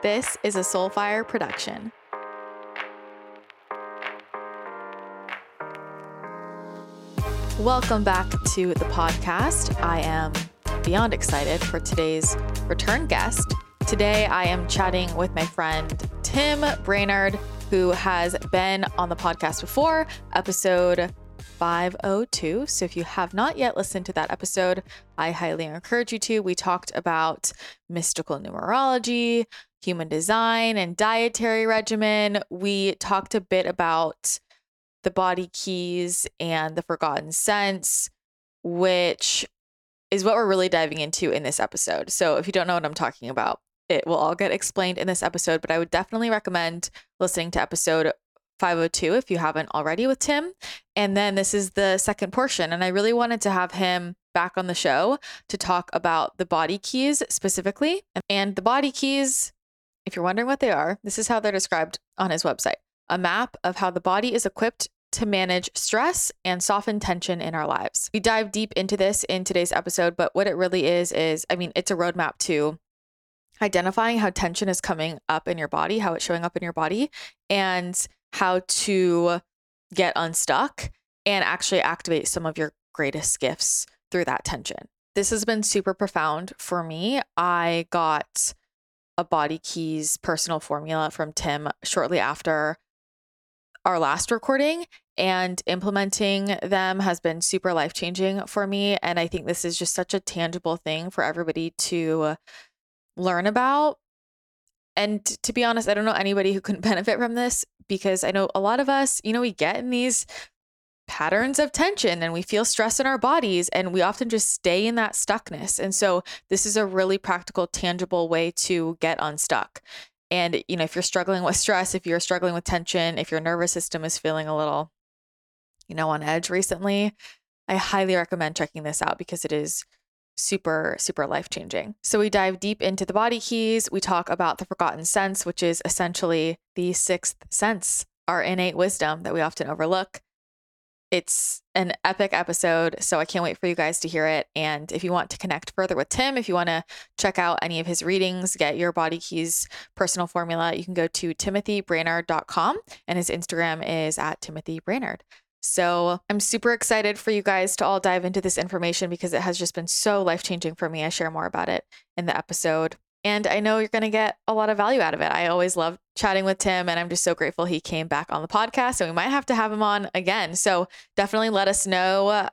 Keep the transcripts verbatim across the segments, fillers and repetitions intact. This is a Soulfire production. Welcome back to the podcast. I am beyond excited for today's return guest. Today, I am chatting with my friend Tim Brainard, who has been on the podcast before, episode five oh two. So if you have not yet listened to that episode, I highly encourage you to. We talked about mystical numerology, human design, and dietary regimen. We talked a bit about the body keys and the forgotten sense, which is what we're really diving into in this episode. So if you don't know what I'm talking about, it will all get explained in this episode, but I would definitely recommend listening to episode five oh two if you haven't already with Tim. And then this is the second portion. And I really wanted to have him back on the show to talk about the body keys specifically. And the body keys, if you're wondering what they are, this is how they're described on his website: a map of how the body is equipped to manage stress and soften tension in our lives. We dive deep into this in today's episode, but what it really is, is, I mean, it's a roadmap to identifying how tension is coming up in your body, how it's showing up in your body, and how to get unstuck and actually activate some of your greatest gifts through that tension. This has been super profound for me. I got a body keys personal formula from Tim shortly after our last recording, and implementing them has been super life-changing for me. And I think this is just such a tangible thing for everybody to learn about. And to be honest, I don't know anybody who couldn't benefit from this, because I know a lot of us, you know, we get in these patterns of tension and we feel stress in our bodies, and we often just stay in that stuckness. And so this is a really practical, tangible way to get unstuck. And, you know, if you're struggling with stress, if you're struggling with tension, if your nervous system is feeling a little, you know, on edge recently, I highly recommend checking this out because it is super, super life-changing. So we dive deep into the body keys. We talk about the forgotten sense, which is essentially the sixth sense, our innate wisdom that we often overlook. It's an epic episode, so I can't wait for you guys to hear it. And if you want to connect further with Tim, if you want to check out any of his readings, get your body keys personal formula, you can go to timothy brainard dot com, and his Instagram is at Timothy Brainard. So I'm super excited for you guys to all dive into this information because it has just been so life-changing for me. I share more about it in the episode, and I know you're going to get a lot of value out of it. I always love chatting with Tim, and I'm just so grateful he came back on the podcast, and we might have to have him on again. So definitely let us know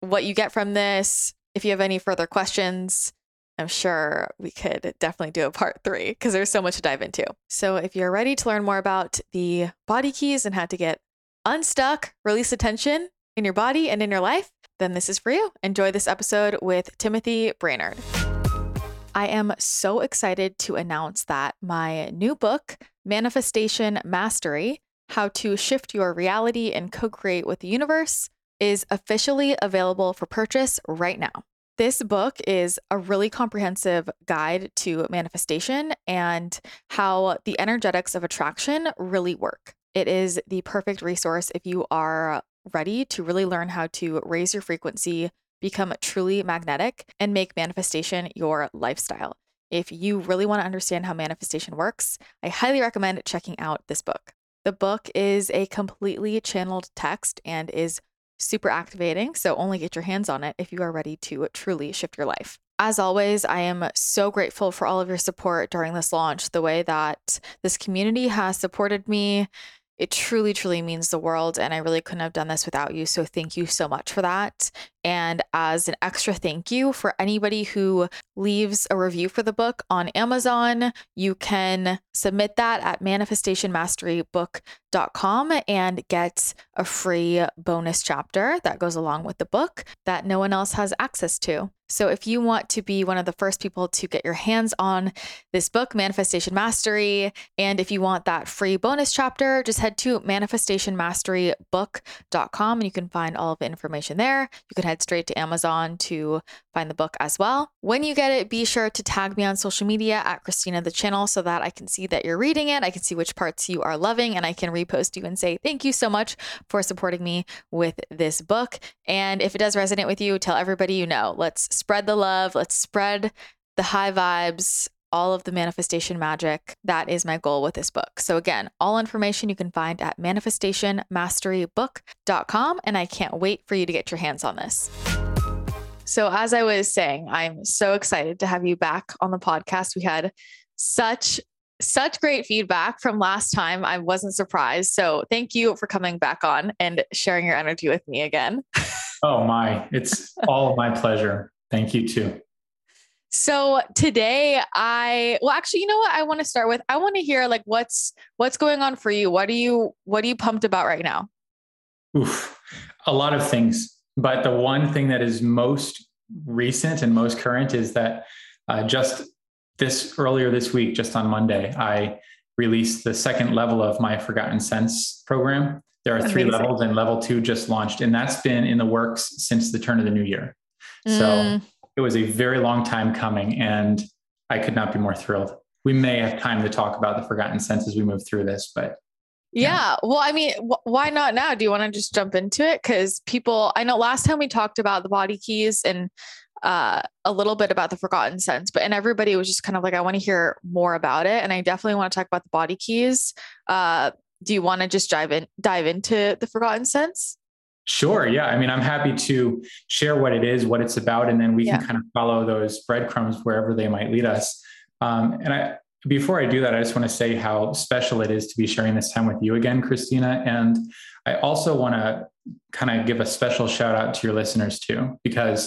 what you get from this. If you have any further questions, I'm sure we could definitely do a part three because there's so much to dive into. So if you're ready to learn more about the body keys and how to get unstuck, release the tension in your body and in your life, then this is for you. Enjoy this episode with Timothy Brainard. I am so excited to announce that my new book, Manifestation Mastery: How to Shift Your Reality and Co-Create with the Universe, is officially available for purchase right now. This book is a really comprehensive guide to manifestation and how the energetics of attraction really work. It is the perfect resource if you are ready to really learn how to raise your frequency, become truly magnetic, and make manifestation your lifestyle. If you really want to understand how manifestation works, I highly recommend checking out this book. The book is a completely channeled text and is super activating, so only get your hands on it if you are ready to truly shift your life. As always, I am so grateful for all of your support during this launch, the way that this community has supported me. It truly, truly means the world, and I really couldn't have done this without you, so thank you so much for that. And as an extra thank you for anybody who leaves a review for the book on Amazon, you can submit that at manifestation mastery book dot com and get a free bonus chapter that goes along with the book that no one else has access to. So if you want to be one of the first people to get your hands on this book, Manifestation Mastery, and if you want that free bonus chapter, just head to manifestation mastery book dot com and you can find all of the information there. You can head straight to Amazon to find the book as well. When you get it, be sure to tag me on social media at Christina the Channel so that I can see that you're reading it. I can see which parts you are loving, and I can repost you and say thank you so much for supporting me with this book. And if it does resonate with you, tell everybody you know. Let's spread the love. Let's spread the high vibes all of the manifestation magic. That is my goal with this book. So again, all information you can find at manifestation mastery book dot com. And I can't wait for you to get your hands on this. So as I was saying, I'm so excited to have you back on the podcast. We had such Such great feedback from last time. I wasn't surprised. So thank you for coming back on and sharing your energy with me again. Oh my, it's all my pleasure. Thank you too. So today I, well, actually, you know what I want to start with? I want to hear like, what's, what's going on for you? What are you, what are you pumped about right now? Oof, a lot of things, but the one thing that is most recent and most current is that uh, just This earlier this week, just on Monday, I released the second level of my Forgotten Sense program. There are Amazing. three levels, and level two just launched, and that's been in the works since the turn of the new year. Mm. So it was a very long time coming, and I could not be more thrilled. We may have time to talk about the Forgotten Sense as we move through this, but yeah. Well, I mean, w- why not now? Do you want to just jump into it? Because people, I know last time we talked about the body keys and Uh, a little bit about the Forgotten Sense, but, and everybody was just kind of like, I want to hear more about it. And I definitely want to talk about the body keys. Uh, do you want to just dive in, dive into the Forgotten Sense? Sure. Yeah. I mean, I'm happy to share what it is, what it's about, and then we yeah. can kind of follow those breadcrumbs wherever they might lead us. Um, and I, before I do that, I just want to say how special it is to be sharing this time with you again, Christina. And I also want to kind of give a special shout out to your listeners too, because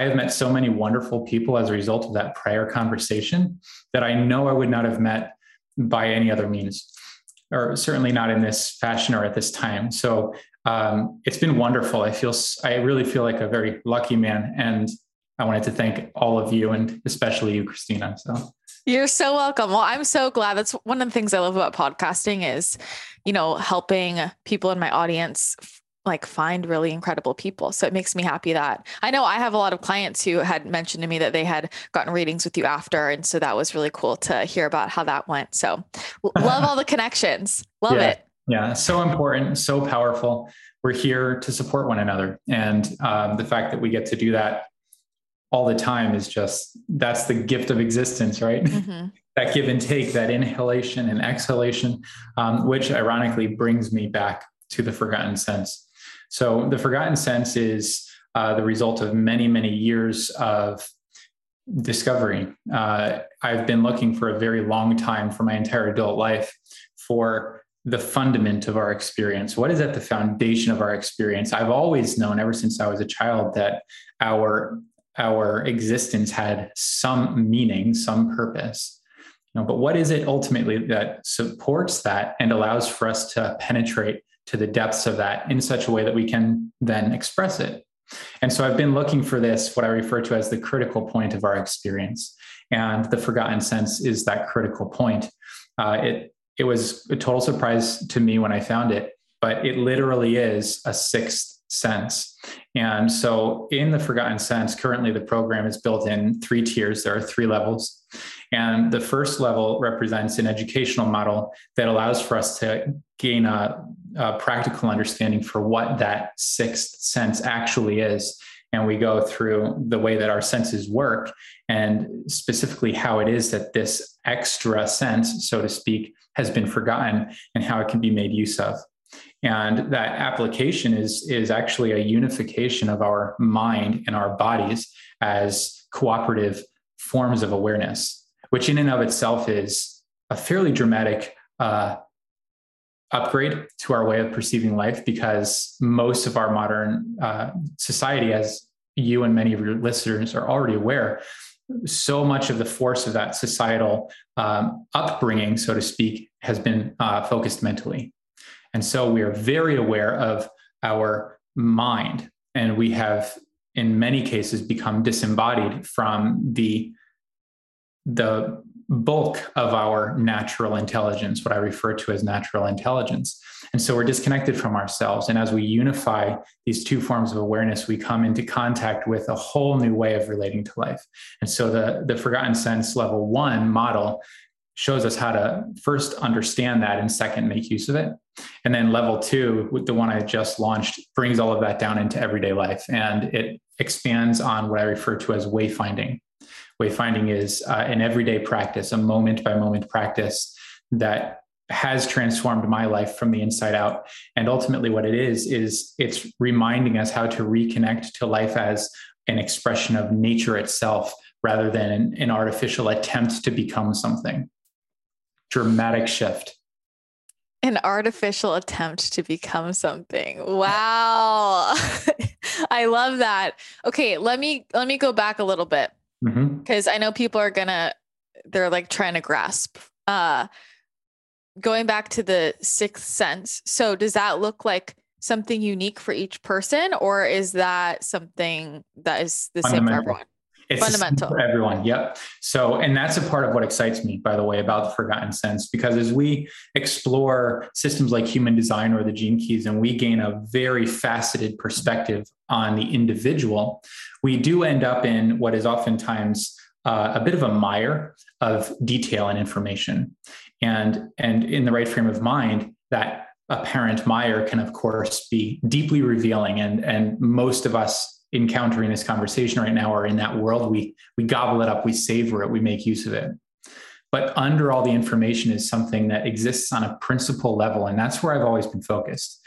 I have met so many wonderful people as a result of that prior conversation that I know I would not have met by any other means, or certainly not in this fashion or at this time. So um, it's been wonderful. I feel, I really feel like a very lucky man, and I wanted to thank all of you, and especially you, Christina. So you're so welcome. Well, I'm so glad. That's one of the things I love about podcasting is, you know, helping people in my audience like find really incredible people. So it makes me happy that I know I have a lot of clients who had mentioned to me that they had gotten readings with you after. And so that was really cool to hear about how that went. So love all the connections. Love yeah. it. Yeah. So important. So powerful. We're here to support one another. And um, the fact that we get to do that all the time is just, that's the gift of existence, right? Mm-hmm. That give and take, that inhalation and exhalation, um, which ironically brings me back to the Forgotten Sense. So the Forgotten Sense is uh, the result of many, many years of discovery. Uh, I've been looking for a very long time, for my entire adult life, for the fundament of our experience. What is at the foundation of our experience? I've always known ever since I was a child that our, our existence had some meaning, some purpose. You know, but what is it ultimately that supports that and allows for us to penetrate to the depths of that in such a way that we can then express it? And so I've been looking for this, what I refer to as the critical point of our experience. And the Forgotten Sense is that critical point. Uh, it, it was a total surprise to me when I found it, but it literally is a sixth sense. And so in the Forgotten Sense, currently the program is built in three tiers. There are three levels. And the first level represents an educational model that allows for us to gain a, a practical understanding for what that sixth sense actually is. And we go through the way that our senses work, and specifically how it is that this extra sense, so to speak, has been forgotten and how it can be made use of. And that application is, is actually a unification of our mind and our bodies as cooperative forms of awareness, which in and of itself is a fairly dramatic uh, upgrade to our way of perceiving life, because most of our modern uh, society, as you and many of your listeners are already aware, so much of the force of that societal um, upbringing, so to speak, has been uh, focused mentally. And so we are very aware of our mind, and we have in many cases become disembodied from the, the bulk of our natural intelligence, what I refer to as natural intelligence. And so we're disconnected from ourselves. And as we unify these two forms of awareness, we come into contact with a whole new way of relating to life. And so the, the Forgotten Sense level one model shows us how to first understand that, and second, make use of it. And then level two, with the one I just launched, brings all of that down into everyday life. And it expands on what I refer to as wayfinding, wayfinding is uh, an everyday practice, a moment by moment practice that has transformed my life from the inside out. And ultimately what it is, is it's reminding us how to reconnect to life as an expression of nature itself, rather than an, an artificial attempt to become something. Dramatic shift. An artificial attempt to become something. Wow. I love that. Okay. Let me, let me go back a little bit, mm-hmm. because I know people are gonna, they're like trying to grasp, uh, going back to the sixth sense. So does that look like something unique for each person, or is that something that is the same for everyone? It's fundamental for everyone. Yep. So, and that's a part of what excites me, by the way, about the forgotten sense, because as we explore systems like Human Design or the Gene Keys, and we gain a very faceted perspective on the individual, we do end up in what is oftentimes uh, a bit of a mire of detail and information. And, and in the right frame of mind, that apparent mire can, of course, be deeply revealing. And, and most of us encountering this conversation right now are in that world. We, we gobble it up, we savor it, we make use of it. But under all the information is something that exists on a principle level. And that's where I've always been focused.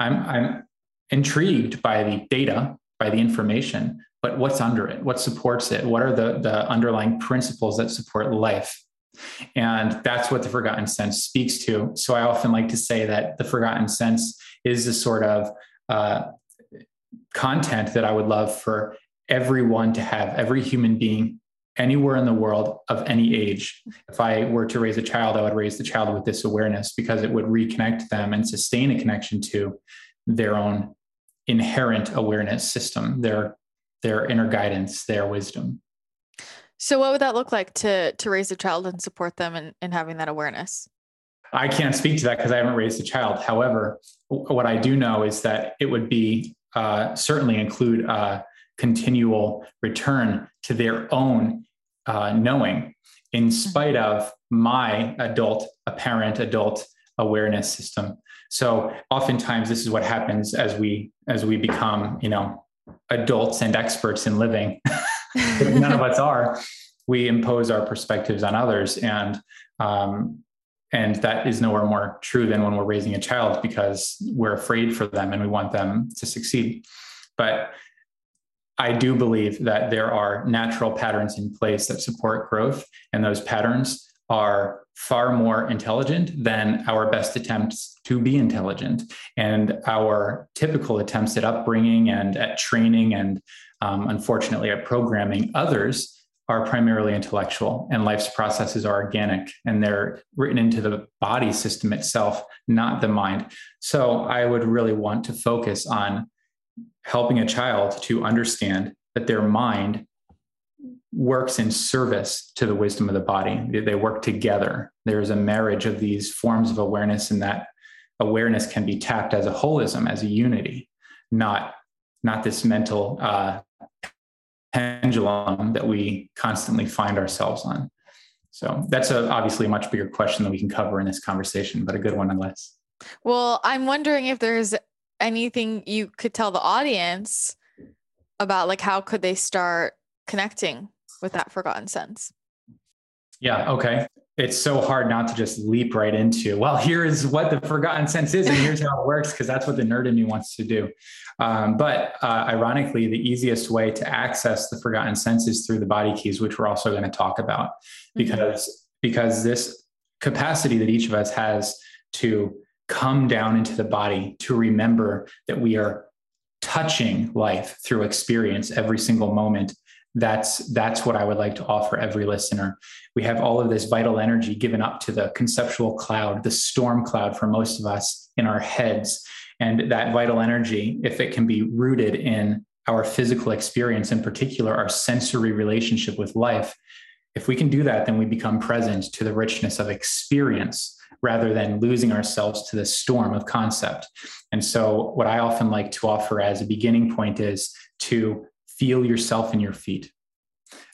I'm, I'm intrigued by the data, by the information, but what's under it? What supports it? What are the, the underlying principles that support life? And that's what the forgotten sense speaks to. So I often like to say that the forgotten sense is a sort of uh, content that I would love for everyone to have, every human being anywhere in the world of any age. If I were to raise a child, I would raise the child with this awareness, because it would reconnect them and sustain a connection to their own inherent awareness system, their, their inner guidance, their wisdom. So what would that look like to, to raise a child and support them in, in having that awareness? I can't speak to that because I haven't raised a child. However, what I do know is that it would be Uh, certainly include a continual return to their own uh, knowing in spite of my adult, apparent adult awareness system. So oftentimes this is what happens as we, as we become, you know, adults and experts in living. If none of us are, we impose our perspectives on others. And, um, And that is nowhere more true than when we're raising a child, because we're afraid for them and we want them to succeed. But I do believe that there are natural patterns in place that support growth. And those patterns are far more intelligent than our best attempts to be intelligent, and our typical attempts at upbringing and at training and um, unfortunately at programming others are primarily intellectual, and life's processes are organic, and they're written into the body system itself, not the mind. So I would really want to focus on helping a child to understand that their mind works in service to the wisdom of the body. They work together. There is a marriage of these forms of awareness, and that awareness can be tapped as a holism, as a unity, not, not this mental, uh, pendulum that we constantly find ourselves on. So that's a, obviously a much bigger question than we can cover in this conversation, but a good one nonetheless. Well, I'm wondering if there's anything you could tell the audience about, like, how could they start connecting with that forgotten sense? Yeah. Okay. It's so hard not to just leap right into, well, here is what the forgotten sense is and here's how it works, because that's what the nerd in me wants to do. Um, but uh, ironically, the easiest way to access the forgotten sense is through the body keys, which we're also going to talk about, because, mm-hmm. because this capacity that each of us has to come down into the body, to remember that we are touching life through experience every single moment. That's, that's what I would like to offer every listener. We have all of this vital energy given up to the conceptual cloud, the storm cloud for most of us in our heads. And that vital energy, if it can be rooted in our physical experience, in particular, our sensory relationship with life, if we can do that, then we become present to the richness of experience rather than losing ourselves to the storm of concept. And so what I often like to offer as a beginning point is to feel yourself in your feet.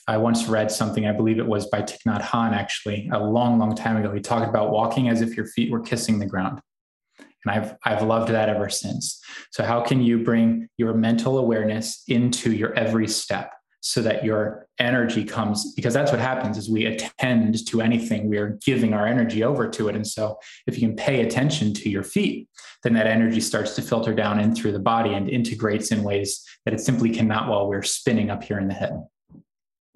I once read something, I believe it was by Thich Nhat Hanh, actually, a long, long time ago. He talked about walking as if your feet were kissing the ground. And I've, I've loved that ever since. So how can you bring your mental awareness into your every step so that your energy comes, because that's what happens is we attend to anything, we are giving our energy over to it. And so if you can pay attention to your feet, then that energy starts to filter down in through the body and integrates in ways that it simply cannot while we're spinning up here in the head.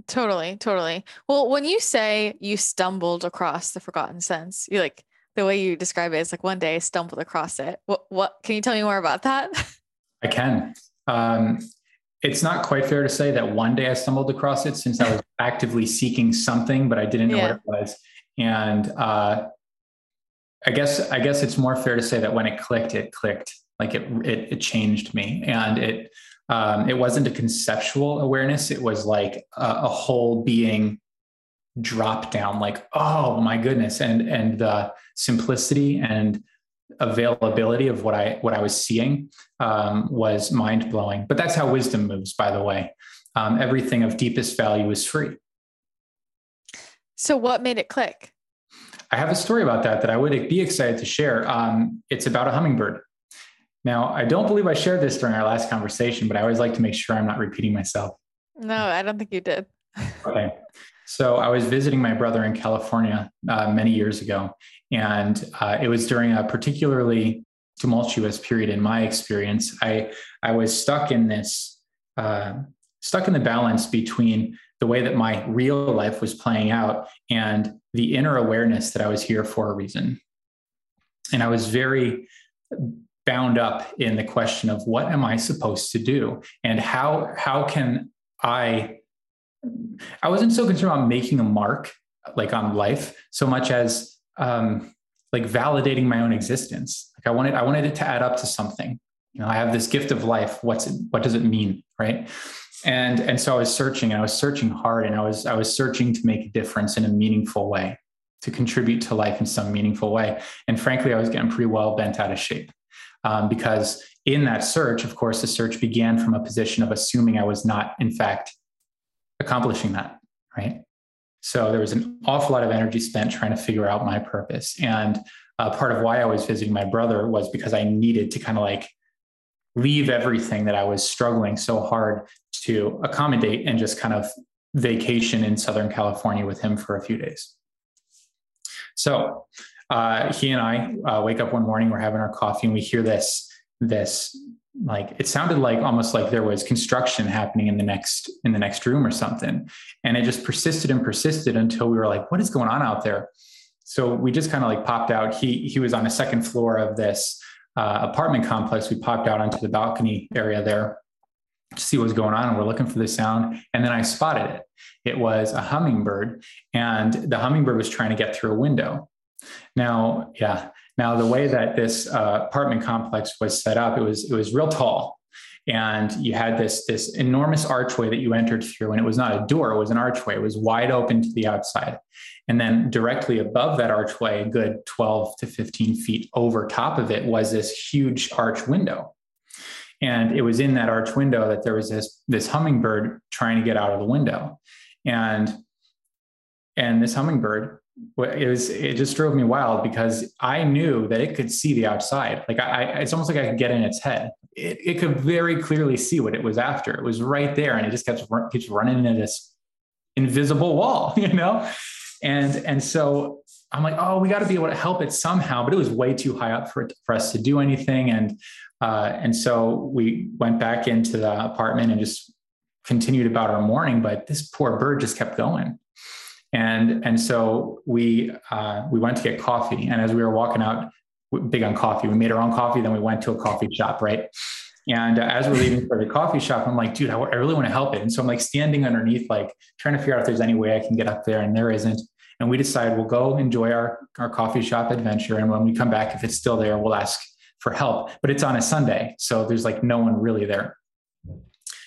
Totally. Totally. Well, when you say you stumbled across the forgotten sense, you like the way you describe it is like one day I stumbled across it. What, what can you tell me more about that? I can. Um, It's not quite fair to say that one day I stumbled across it, since I was actively seeking something, but I didn't know yeah. what it was. And uh, I guess I guess it's more fair to say that when it clicked, it clicked. Like it it, it changed me, and it um, it wasn't a conceptual awareness. It was like a, a whole being drop down. Like, oh my goodness, and and the simplicity and availability of what I, what I was seeing, um, was mind blowing, but that's how wisdom moves, by the way. Um, everything of deepest value is free. So what made it click? I have a story about that, that I would be excited to share. Um, it's about a hummingbird. Now, I don't believe I shared this during our last conversation, but I always like to make sure I'm not repeating myself. No, I don't think you did. Okay. So I was visiting my brother in California uh, many years ago, and uh, it was during a particularly tumultuous period in my experience. I I was stuck in this, uh, stuck in the balance between the way that my real life was playing out and the inner awareness that I was here for a reason. And I was very bound up in the question of what am I supposed to do, and how how can I I wasn't so concerned about making a mark like on life so much as um, like validating my own existence. Like I wanted, I wanted it to add up to something, you know, I have this gift of life. What's it, what does it mean? Right. And, and so I was searching and I was searching hard and I was, I was searching to make a difference in a meaningful way, to contribute to life in some meaningful way. And frankly, I was getting pretty well bent out of shape um, because in that search, of course, the search began from a position of assuming I was not, in fact, accomplishing that, right? So there was an awful lot of energy spent trying to figure out my purpose. And uh, part of why I was visiting my brother was because I needed to kind of like leave everything that I was struggling so hard to accommodate and just kind of vacation in Southern California with him for a few days. So uh, he and I uh, wake up one morning, we're having our coffee, and we hear this, this, like it sounded like almost like there was construction happening in the next, in the next room or something. And it just persisted and persisted until we were like, what is going on out there? So we just kind of like popped out. He, he was on the second floor of this uh, apartment complex. We popped out onto the balcony area there to see what was going on. And we're looking for the sound. And then I spotted it. It was a hummingbird, and the hummingbird was trying to get through a window. Now, yeah. Now, the way that this uh, apartment complex was set up, it was it was real tall, and you had this this enormous archway that you entered through, and it was not a door, it was an archway. It was wide open to the outside. And then directly above that archway, a good twelve to fifteen feet over top of it was this huge arch window. And it was in that arch window that there was this, this hummingbird trying to get out of the window. And, and this hummingbird, it was, it just drove me wild because I knew that it could see the outside. Like I, I it's almost like I could get in its head. It, it could very clearly see what it was after. It was right there. And it just kept, keeps running into this invisible wall, you know? And, and so I'm like, oh, we got to be able to help it somehow, but it was way too high up for it, for us to do anything. And, uh, and so we went back into the apartment and just continued about our morning, but this poor bird just kept going. And, and so we, uh, we went to get coffee. And as we were walking out, big on coffee, we made our own coffee. Then we went to a coffee shop. Right. And uh, as we're leaving for the coffee shop, I'm like, dude, I, w- I really want to help it. And so I'm like standing underneath, like trying to figure out if there's any way I can get up there, and there isn't. And we decide we'll go enjoy our, our coffee shop adventure. And when we come back, if it's still there, we'll ask for help, but it's on a Sunday. So there's like no one really there.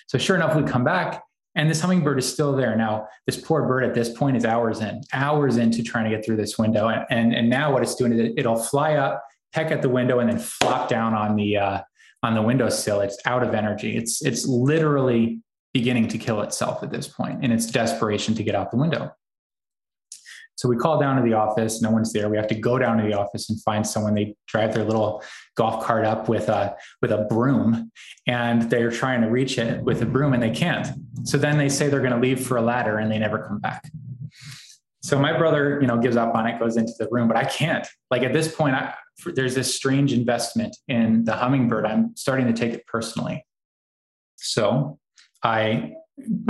So sure enough, we come back. And this hummingbird is still there. Now, this poor bird at this point is hours in, hours into trying to get through this window. And, and, and now what it's doing is it, it'll fly up, peck at the window, and then flop down on the uh, on the windowsill. It's out of energy. It's, it's literally beginning to kill itself at this point in its desperation to get out the window. So we call down to the office, no one's there. We have to go down to the office and find someone. They drive their little golf cart up with a, with a broom, and they're trying to reach it with a broom and they can't. So then they say they're going to leave for a ladder and they never come back. So my brother, you know, gives up on it, goes into the room, but I can't. Like at this point, I, there's this strange investment in the hummingbird. I'm starting to take it personally. So I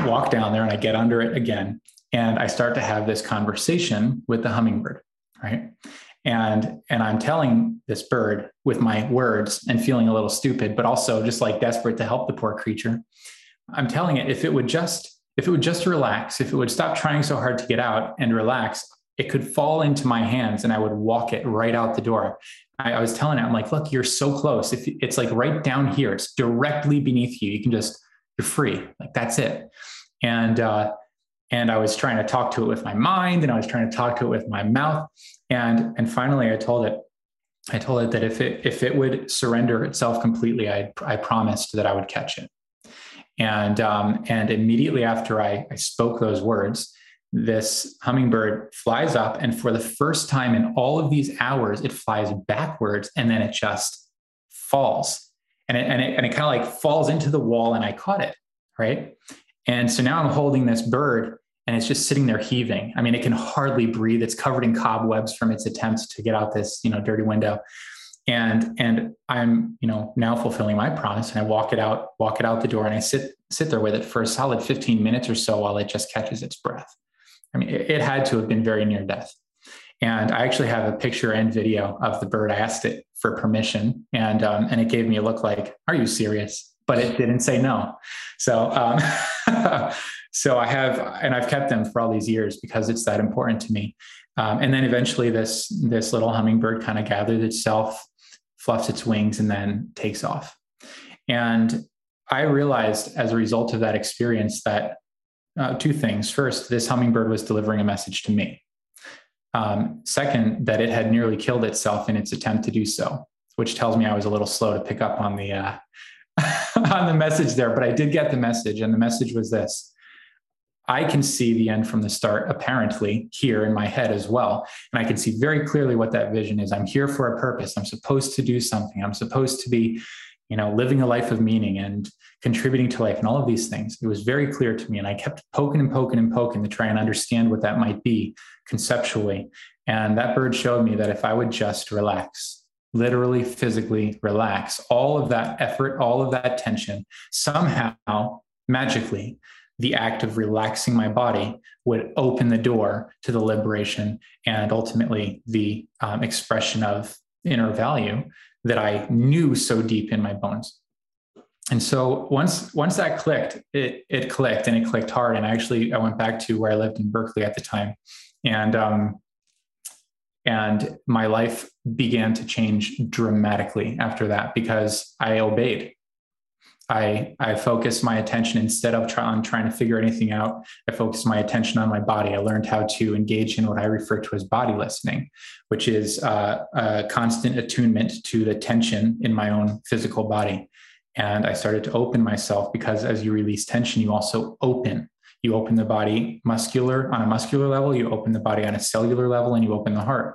walk down there and I get under it again. And I start to have this conversation with the hummingbird, right? And, and I'm telling this bird with my words and feeling a little stupid, but also just like desperate to help the poor creature. I'm telling it, if it would just, if it would just relax, if it would stop trying so hard to get out and relax, it could fall into my hands and I would walk it right out the door. I, I was telling it, I'm like, look, you're so close. If it's like right down here, it's directly beneath you. You can just, you're free. Like that's it. And, uh, And I was trying to talk to it with my mind, and I was trying to talk to it with my mouth. And, and finally I told it, I told it that if it, if it would surrender itself completely, I, I promised that I would catch it. And, um, and immediately after I, I spoke those words, this hummingbird flies up, and for the first time in all of these hours, it flies backwards, and then it just falls, and it, and it, and it kind of like falls into the wall, and I caught it. Right. And so now I'm holding this bird and it's just sitting there heaving. I mean, it can hardly breathe. It's covered in cobwebs from its attempts to get out this, you know, dirty window. And, and I'm, you know, now fulfilling my promise, and I walk it out, walk it out the door, and I sit, sit there with it for a solid fifteen minutes or so while it just catches its breath. I mean, it, it had to have been very near death. And I actually have a picture and video of the bird. I asked it for permission, and, um, and it gave me a look like, are you serious? But it didn't say no. So, um, so I have, and I've kept them for all these years because it's that important to me. Um, and then eventually this, this little hummingbird kind of gathered itself, fluffs its wings, and then takes off. And I realized as a result of that experience that uh, two things. First, this hummingbird was delivering a message to me. Um, second, that it had nearly killed itself in its attempt to do so, which tells me I was a little slow to pick up on the, uh, on the message there, but I did get the message. And the message was this: I can see the end from the start, apparently, here in my head as well. And I can see very clearly what that vision is. I'm here for a purpose. I'm supposed to do something. I'm supposed to be, you know, living a life of meaning and contributing to life and all of these things. It was very clear to me. And I kept poking and poking and poking to try and understand what that might be conceptually. And that bird showed me that if I would just relax, literally, physically relax, all of that effort, all of that tension, somehow, magically, the act of relaxing my body would open the door to the liberation and ultimately the um, expression of inner value that I knew so deep in my bones. And so once, once that clicked, it, it clicked, and it clicked hard. And actually, I went back to where I lived in Berkeley at the time. And, um, And my life began to change dramatically after that, because I obeyed. I, I focused my attention instead of try, on trying to figure anything out. I focused my attention on my body. I learned how to engage in what I refer to as body listening, which is uh, a constant attunement to the tension in my own physical body. And I started to open myself, because as you release tension, you also open. You open the body muscular on a muscular level, you open the body on a cellular level, and you open the heart.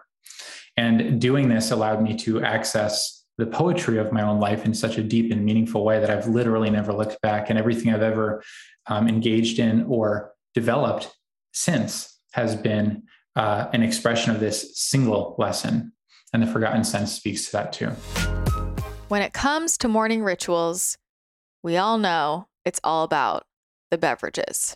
And doing this allowed me to access the poetry of my own life in such a deep and meaningful way that I've literally never looked back. And everything I've ever um, engaged in or developed since has been uh, an expression of this single lesson. And the forgotten sense speaks to that too. When it comes to morning rituals, we all know it's all about the beverages.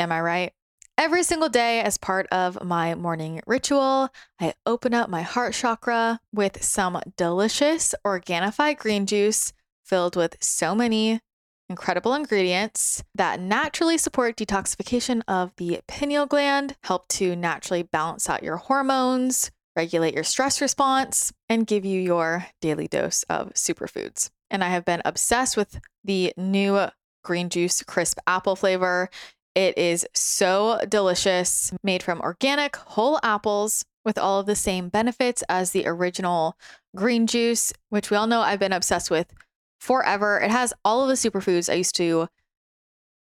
Am I right? Every single day, as part of my morning ritual, I open up my heart chakra with some delicious Organifi green juice filled with so many incredible ingredients that naturally support detoxification of the pineal gland, help to naturally balance out your hormones, regulate your stress response, and give you your daily dose of superfoods. And I have been obsessed with the new green juice crisp apple flavor. It is so delicious, made from organic whole apples with all of the same benefits as the original green juice, which we all know I've been obsessed with forever. It has all of the superfoods I used to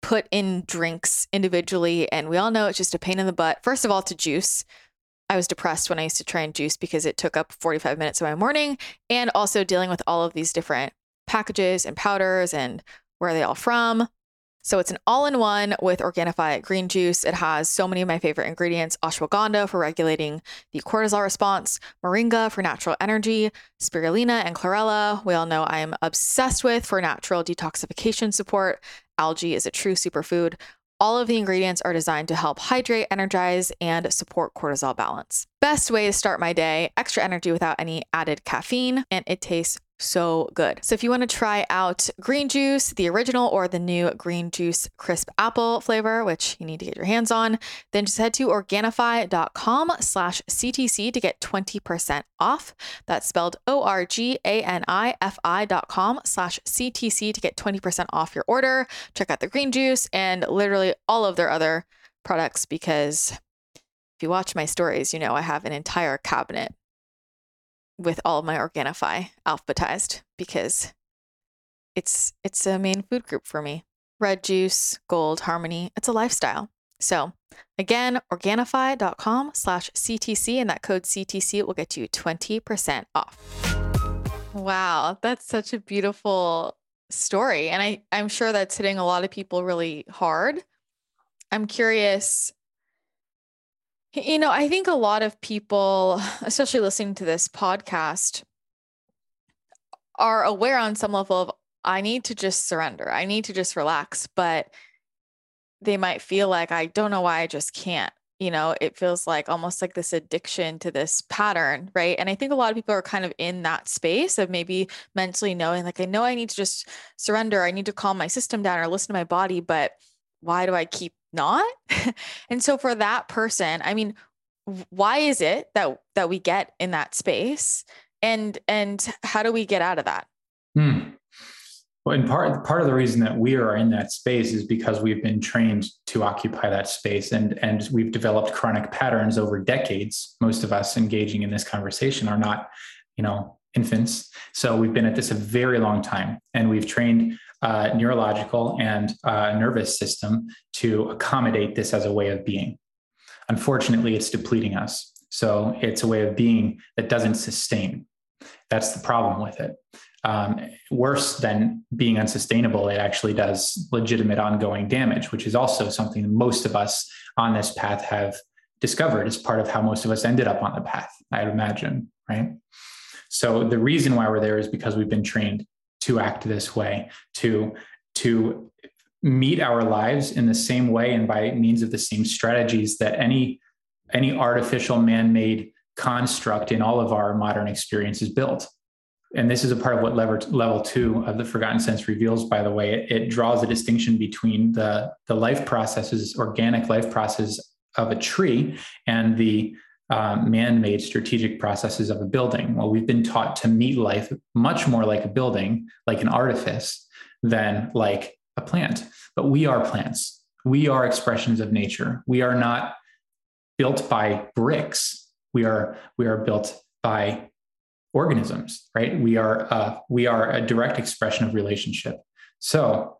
put in drinks individually, and we all know it's just a pain in the butt, first of all, to juice, I was depressed when I used to try and juice because it took up forty-five minutes of my morning, and also dealing with all of these different packages and powders and where are they all from. So it's an all-in-one with Organifi green juice. It has so many of my favorite ingredients: ashwagandha for regulating the cortisol response, moringa for natural energy, spirulina and chlorella, we all know I'm obsessed with, for natural detoxification support. Algae is a true superfood. All of the ingredients are designed to help hydrate, energize, and support cortisol balance. Best way to start my day, extra energy without any added caffeine, and it tastes so good. So if you want to try out green juice, the original or the new green juice crisp apple flavor, which you need to get your hands on, then just head to Organifi dot com slash C T C to get twenty percent off. That's spelled O R G A N I F I dot com slash C T C to get twenty percent off your order. Check out the green juice and literally all of their other products, because if you watch my stories, you know I have an entire cabinet with all of my Organifi alphabetized, because it's it's a main food group for me. Red juice, gold, harmony, it's a lifestyle. So again, Organifi dot com slash C T C, and that code C T C will get you twenty percent off. Wow, that's such a beautiful story. And I, I'm sure that's hitting a lot of people really hard. I'm curious. You know, I think a lot of people, especially listening to this podcast, are aware on some level of, I need to just surrender. I need to just relax. But they might feel like, I don't know why I just can't. You know, it feels like almost like this addiction to this pattern, right? And I think a lot of people are kind of in that space of maybe mentally knowing, like, I know I need to just surrender. I need to calm my system down or listen to my body, but why do I keep not? And so for that person, I mean, why is it that, that we get in that space, and, and how do we get out of that? Hmm. Well, in part, part of the reason that we are in that space is because we've been trained to occupy that space, and, and we've developed chronic patterns over decades. Most of us engaging in this conversation are not, you know, infants. So we've been at this a very long time, and we've trained uh, neurological and uh, nervous system to accommodate this as a way of being. Unfortunately, it's depleting us. So it's a way of being that doesn't sustain. That's the problem with it. Um, worse than being unsustainable, it actually does legitimate ongoing damage, which is also something that most of us on this path have discovered as part of how most of us ended up on the path, I'd imagine, right? So the reason why we're there is because we've been trained to act this way, to, to meet our lives in the same way and by means of the same strategies that any, any artificial man-made construct in all of our modern experience is built. And this is a part of what level, level two of the Forgotten Sense reveals, by the way. It, it draws a distinction between the, the life processes, organic life process of a tree, and the Uh, man-made strategic processes of a building. Well, we've been taught to meet life much more like a building, like an artifice, than like a plant. But we are plants. We are expressions of nature. We are not built by bricks. We are we are built by organisms, right? We are uh, we are a direct expression of relationship. So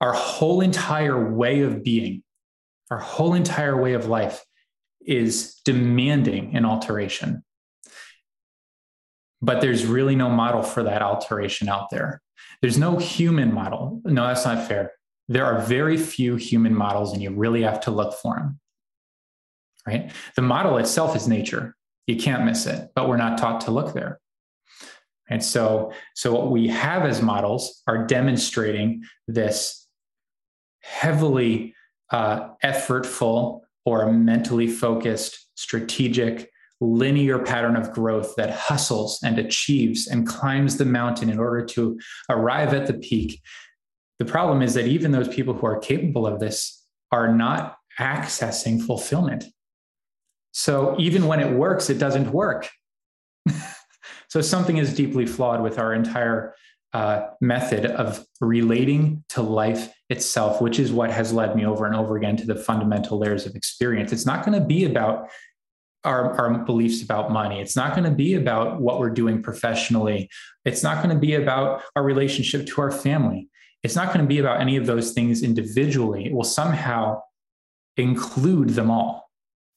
our whole entire way of being, our whole entire way of life is demanding an alteration. But there's really no model for that alteration out there. There's no human model. No, that's not fair. There are very few human models, and you really have to look for them, right? The model itself is nature. You can't miss it, but we're not taught to look there. And so, so what we have as models are demonstrating this heavily uh, effortful, or a mentally focused, strategic, linear pattern of growth that hustles and achieves and climbs the mountain in order to arrive at the peak. The problem is that even those people who are capable of this are not accessing fulfillment. So even when it works, it doesn't work. So something is deeply flawed with our entire uh, method of relating to life itself, which is what has led me over and over again to the fundamental layers of experience. It's not going to be about our, our beliefs about money. It's not going to be about what we're doing professionally. It's not going to be about our relationship to our family. It's not going to be about any of those things individually. It will somehow include them all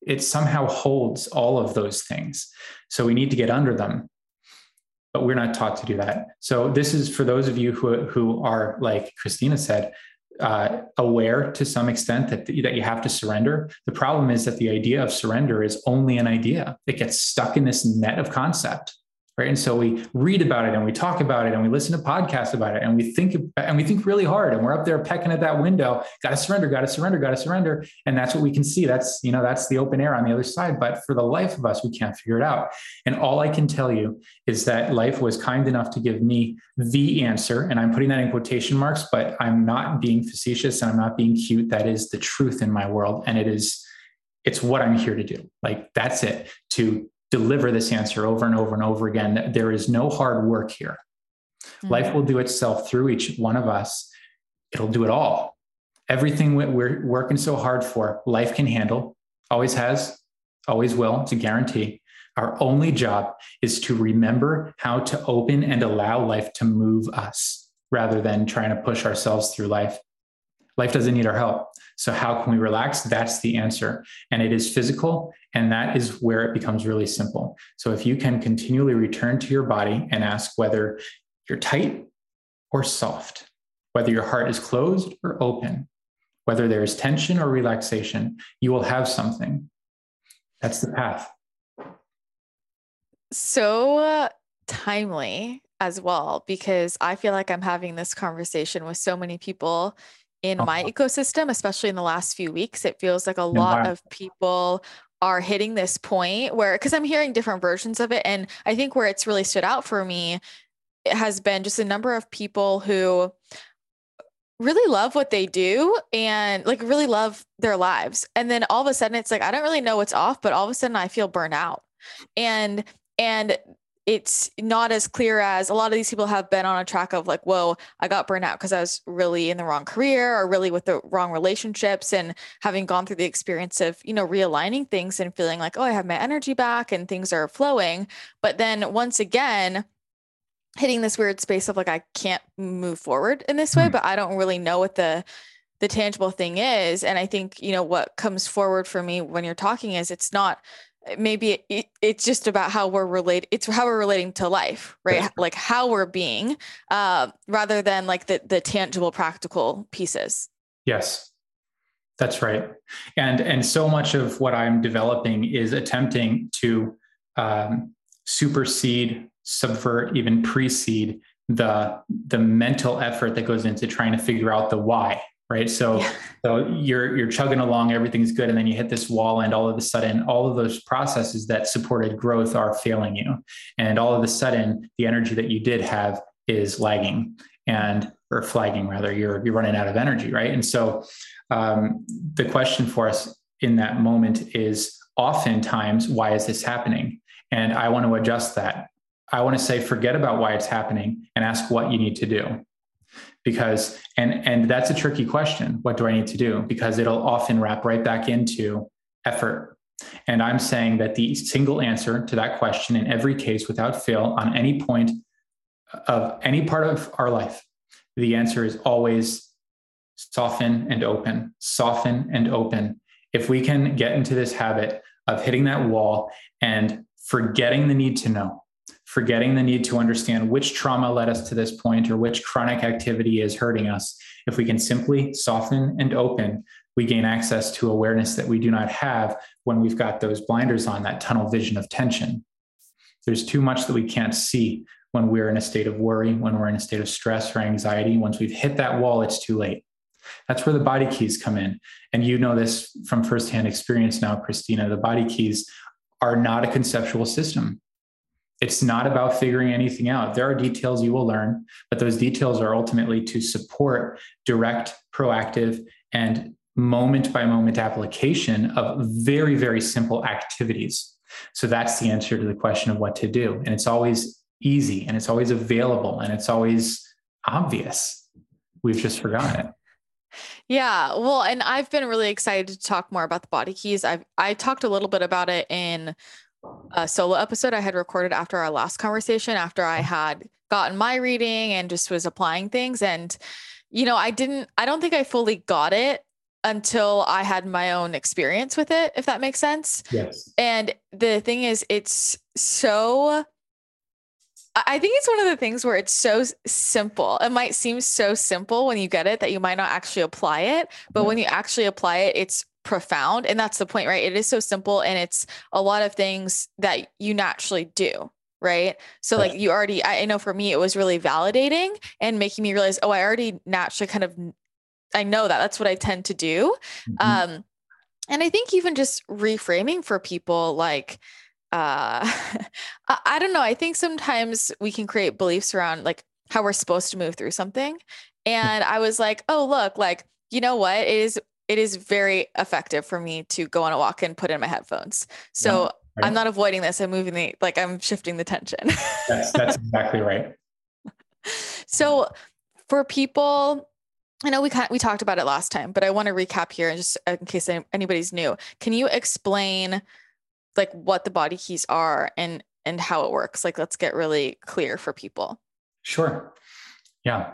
it somehow holds all of those things. So we need to get under them, but we're not taught to do that. So this is for those of you who, who are, like Christina said, uh, aware to some extent that, that you have to surrender. The problem is that the idea of surrender is only an idea. It gets stuck in this net of concept, right? And so we read about it and we talk about it and we listen to podcasts about it and we think, and we think really hard, and we're up there pecking at that window, got to surrender, got to surrender, got to surrender. And that's what we can see. That's, you know, that's the open air on the other side, but for the life of us, we can't figure it out. And all I can tell you is that life was kind enough to give me the answer. And I'm putting that in quotation marks, but I'm not being facetious and I'm not being cute. That is the truth in my world. And it is, it's what I'm here to do. Like, that's it, to deliver this answer over and over and over again. There is no hard work here. Mm-hmm. Life will do itself through each one of us. It'll do it all. Everything we're working so hard for, life can handle, always has, always will. It's a guarantee. Our only job is to remember how to open and allow life to move us rather than trying to push ourselves through life. Life doesn't need our help. So how can we relax? That's the answer. And it is physical. And that is where it becomes really simple. So if you can continually return to your body and ask whether you're tight or soft, whether your heart is closed or open, whether there is tension or relaxation, you will have something. That's the path. So uh, timely as well, because I feel like I'm having this conversation with so many people in my ecosystem, especially in the last few weeks. It feels like a lot of people are hitting this point where, because I'm hearing different versions of it. And I think where it's really stood out for me, it has been just a number of people who really love what they do and like really love their lives. And then all of a sudden it's like, I don't really know what's off, but all of a sudden I feel burnt out. And, and it's not as clear as a lot of these people have been on a track of like, whoa, I got burnt out because I was really in the wrong career or really with the wrong relationships, and having gone through the experience of, you know, realigning things and feeling like, oh, I have my energy back and things are flowing. But then once again, hitting this weird space of like, I can't move forward in this way, but I don't really know what the the tangible thing is. And I think, you know, what comes forward for me when you're talking is it's not, maybe it, it's just about how we're related. It's how we're relating to life, right? Like how we're being, uh, rather than like the, the tangible, practical pieces. Yes, that's right. And, and so much of what I'm developing is attempting to, um, supersede, subvert, even precede the, the mental effort that goes into trying to figure out the why. Right. So, yeah. so you're, you're chugging along, everything's good. And then you hit this wall, and all of a sudden, all of those processes that supported growth are failing you. And all of a sudden the energy that you did have is lagging and, or flagging rather, you're, you're running out of energy. Right. And so, um, the question for us in that moment is oftentimes, why is this happening? And I want to adjust that. I want to say, forget about why it's happening and ask what you need to do. Because, and, and that's a tricky question. What do I need to do? Because it'll often wrap right back into effort. And I'm saying that the single answer to that question in every case, without fail, on any point of any part of our life, the answer is always soften and open, soften and open. If we can get into this habit of hitting that wall and forgetting the need to know, forgetting the need to understand which trauma led us to this point or which chronic activity is hurting us. If we can simply soften and open, we gain access to awareness that we do not have when we've got those blinders on, that tunnel vision of tension. There's too much that we can't see when we're in a state of worry, when we're in a state of stress or anxiety. Once we've hit that wall, it's too late. That's where the body keys come in. And you know this from firsthand experience now, Christina, the body keys are not a conceptual system. It's not about figuring anything out. There are details you will learn, but those details are ultimately to support direct, proactive, and moment by moment application of very, very simple activities. So that's the answer to the question of what to do. And it's always easy, and it's always available, and it's always obvious. We've just forgotten it. Yeah. Well, and I've been really excited to talk more about the body keys. I've, I talked a little bit about it in a solo episode I had recorded after our last conversation, after I had gotten my reading and just was applying things. And, you know, I didn't, I don't think I fully got it until I had my own experience with it, if that makes sense. Yes. And the thing is, it's so, I think it's one of the things where it's so simple. It might seem so simple when you get it that you might not actually apply it, but mm-hmm. when you actually apply it, it's profound. And that's the point, right? It is so simple. And it's a lot of things that you naturally do. Right. So like you already, I know for me, it was really validating and making me realize, oh, I already naturally kind of, I know that that's what I tend to do. Mm-hmm. Um, and I think even just reframing for people, like, uh, I, I don't know. I think sometimes we can create beliefs around like how we're supposed to move through something. And I was like, oh, look, like, you know what? It is, it is very effective for me to go on a walk and put in my headphones. So yeah. I'm not avoiding this. I'm moving the, like I'm shifting the tension. Yes, that's exactly right. So for people, I know we kind of, we talked about it last time, but I want to recap here just in case anybody's new. Can you explain like what the body keys are and, and how it works? Like, let's get really clear for people. Sure. Yeah.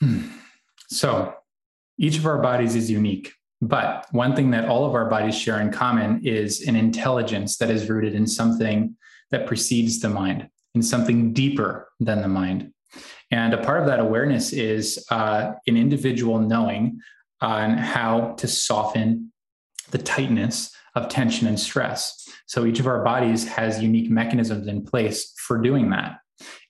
Hmm. So each of our bodies is unique. But one thing that all of our bodies share in common is an intelligence that is rooted in something that precedes the mind, in something deeper than the mind. And a part of that awareness is uh, an individual knowing on how to soften the tightness of tension and stress. So each of our bodies has unique mechanisms in place for doing that.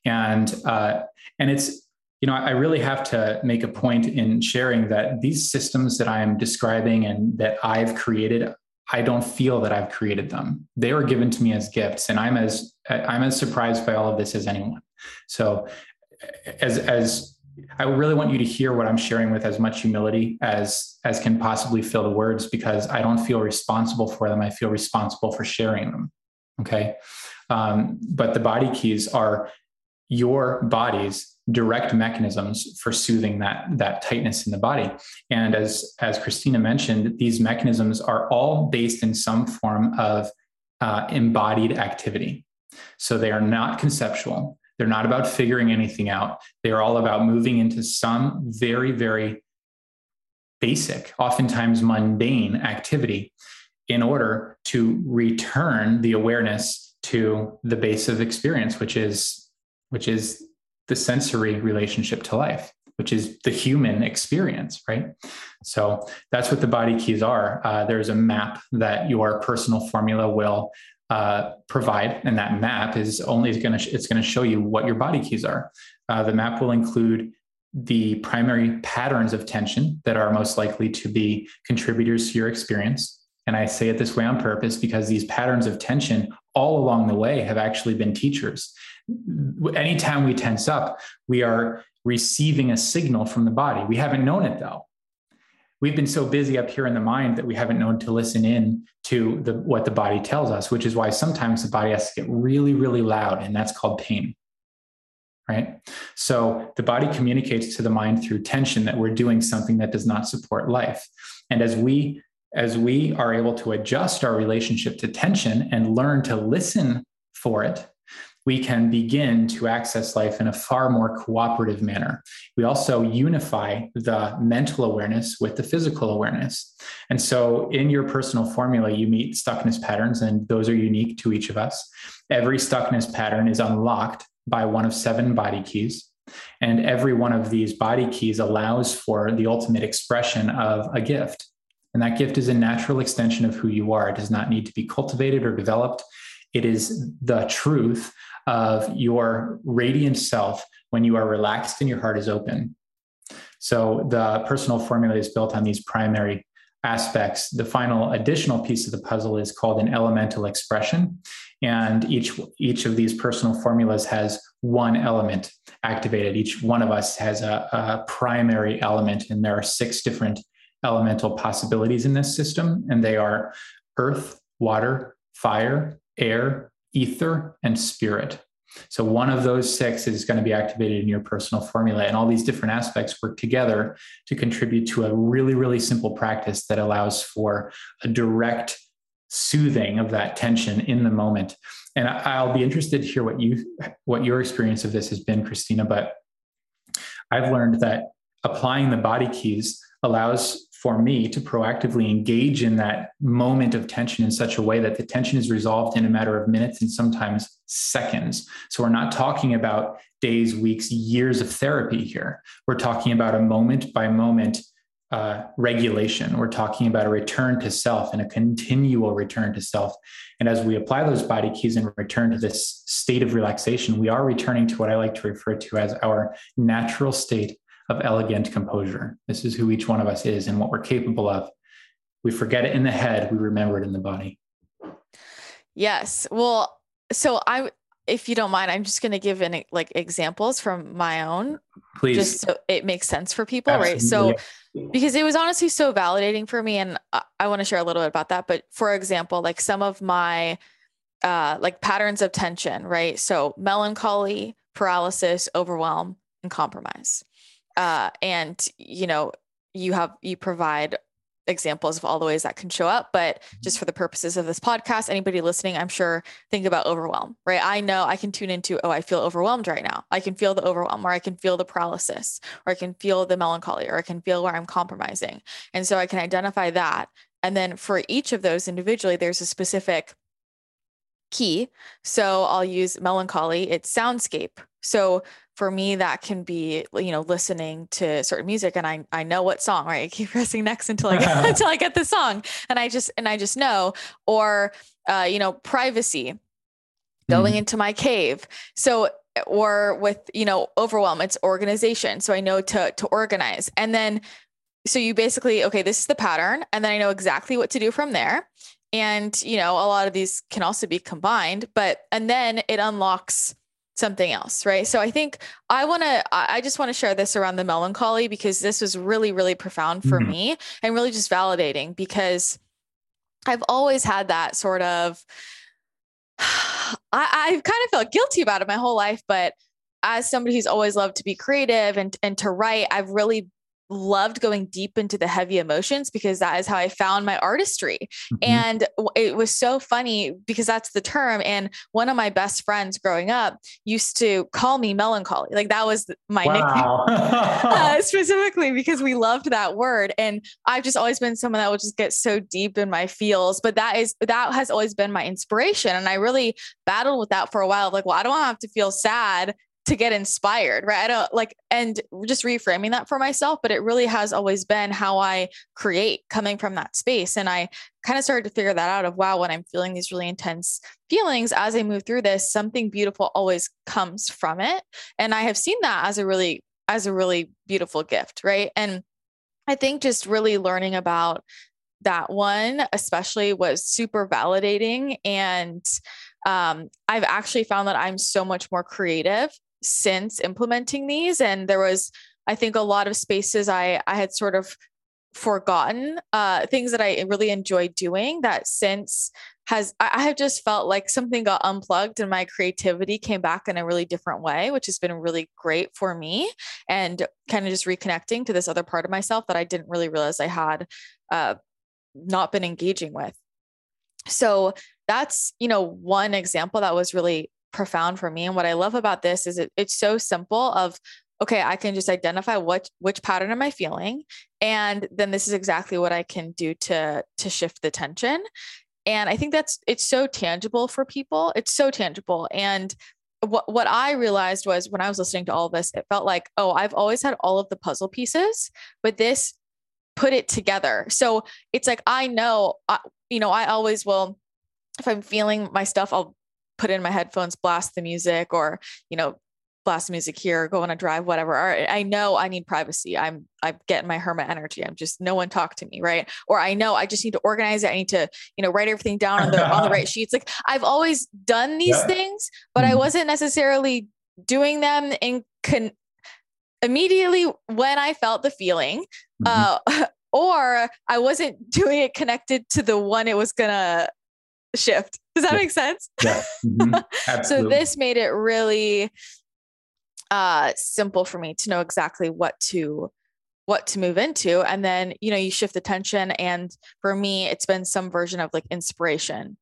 And, uh, and it's, you know, I really have to make a point in sharing that these systems that I am describing and that I've created, I don't feel that I've created them. They were given to me as gifts, and I'm as I'm as surprised by all of this as anyone. So, as as I really want you to hear what I'm sharing with as much humility as as can possibly fill the words, because I don't feel responsible for them. I feel responsible for sharing them. Okay, um, but the body keys are your body's direct mechanisms for soothing that, that tightness in the body. And as, as Christina mentioned, these mechanisms are all based in some form of uh, embodied activity. So they are not conceptual. They're not about figuring anything out. They are all about moving into some very, very basic, oftentimes mundane activity in order to return the awareness to the base of experience, which is, which is, the sensory relationship to life, which is the human experience, right? So that's what the body keys are. Uh, there's a map that your personal formula will uh, provide, and that map is only going to it's going to show you what your body keys are. Uh, the map will include the primary patterns of tension that are most likely to be contributors to your experience. And I say it this way on purpose because these patterns of tension all along the way have actually been teachers. Anytime we tense up, we are receiving a signal from the body. We haven't known it though. We've been so busy up here in the mind that we haven't known to listen in to the, what the body tells us, which is why sometimes the body has to get really, really loud, and that's called pain, right? So the body communicates to the mind through tension that we're doing something that does not support life. And as we, as we are able to adjust our relationship to tension and learn to listen for it, we can begin to access life in a far more cooperative manner. We also unify the mental awareness with the physical awareness. And so in your personal formula, you meet stuckness patterns, and those are unique to each of us. Every stuckness pattern is unlocked by one of seven body keys. And every one of these body keys allows for the ultimate expression of a gift. And that gift is a natural extension of who you are. It does not need to be cultivated or developed. It is the truth of your radiant self when you are relaxed and your heart is open. So the personal formula is built on these primary aspects. The final additional piece of the puzzle is called an elemental expression. And each, each of these personal formulas has one element activated. Each one of us has a, a primary element, and there are six different elemental possibilities in this system. And they are earth, water, fire, air, ether, and spirit. So one of those six is going to be activated in your personal formula, and all these different aspects work together to contribute to a really, really simple practice that allows for a direct soothing of that tension in the moment. And I'll be interested to hear what you, what your experience of this has been, Christina, but I've learned that applying the body keys allows for me to proactively engage in that moment of tension in such a way that the tension is resolved in a matter of minutes and sometimes seconds. So we're not talking about days, weeks, years of therapy here. We're talking about a moment by moment uh, regulation. We're talking about a return to self and a continual return to self. And as we apply those body keys and return to this state of relaxation, we are returning to what I like to refer to as our natural state of elegant composure. This is who each one of us is and what we're capable of. We forget it in the head, we remember it in the body. Yes. Well, so I, if you don't mind, I'm just going to give an, like examples from my own, please, just so it makes sense for people. Absolutely. Right. So, because it was honestly so validating for me. And I, I want to share a little bit about that, but for example, like some of my, uh, like patterns of tension, right? So melancholy, paralysis, overwhelm, and compromise. Uh, and, you know, you have, you provide examples of all the ways that can show up, but just for the purposes of this podcast, anybody listening, I'm sure, think about overwhelm, right? I know I can tune into, oh, I feel overwhelmed right now. I can feel the overwhelm, or I can feel the paralysis, or I can feel the melancholy, or I can feel where I'm compromising. And so I can identify that. And then for each of those individually, there's a specific key. So I'll use melancholy. It's soundscape. So for me, that can be, you know, listening to certain music, and I, I know what song, right? I keep pressing next until I get, until I get the song, and I just, and I just know, or, uh, you know, privacy, going mm. into my cave. So, or with, you know, overwhelm, it's organization. So I know to, to organize. And then, so you basically, okay, this is the pattern. And then I know exactly what to do from there. And, you know, a lot of these can also be combined, but, and then it unlocks something else. Right. So I think I want to, I just want to share this around the melancholy, because this was really, really profound for mm-hmm. me, and really just validating, because I've always had that sort of, I, I've kind of felt guilty about it my whole life, but as somebody who's always loved to be creative and, and to write, I've really loved going deep into the heavy emotions, because that is how I found my artistry. Mm-hmm. And it was so funny, because that's the term. And one of my best friends growing up used to call me melancholy. Like that was my wow. nickname uh, specifically, because we loved that word. And I've just always been someone that will just get so deep in my feels, but that is, that has always been my inspiration. And I really battled with that for a while. Like, well, I don't have to feel sad to get inspired, right? I don't like, and just reframing that for myself, but it really has always been how I create, coming from that space. And I kind of started to figure that out of, wow, when I'm feeling these really intense feelings, as I move through this, something beautiful always comes from it. And I have seen that as a really, as a really beautiful gift. Right. And I think just really learning about that one, especially, was super validating. And, um, I've actually found that I'm so much more creative since implementing these. And there was, I think, a lot of spaces I, I had sort of forgotten, uh, things that I really enjoyed doing that since has, I have just felt like something got unplugged and my creativity came back in a really different way, which has been really great for me, and kind of just reconnecting to this other part of myself that I didn't really realize I had, uh, not been engaging with. So that's, you know, one example that was really profound for me. And what I love about this is it, it's so simple of, okay, I can just identify what, which pattern am I feeling? And then this is exactly what I can do to, to shift the tension. And I think that's, it's so tangible for people. It's so tangible. And what, what I realized was when I was listening to all of this, it felt like, oh, I've always had all of the puzzle pieces, but this put it together. So it's like, I know, I, you know, I always will, if I'm feeling my stuff, I'll put in my headphones, blast the music, or, you know, blast music here, go on a drive, whatever. Or I know I need privacy. I'm, I'm getting my hermit energy. I'm just, no one talk to me. Right. Or I know I just need to organize it. I need to, you know, write everything down on the, on the right sheets. Like I've always done these yeah. things, but mm-hmm. I wasn't necessarily doing them in con- immediately when I felt the feeling, mm-hmm. uh, or I wasn't doing it connected to the one it was going to shift. Does that make sense? Yeah. Mm-hmm. So this made it really uh, simple for me to know exactly what to, what to move into. And then, you know, you shift the tension. And for me, it's been some version of like inspiration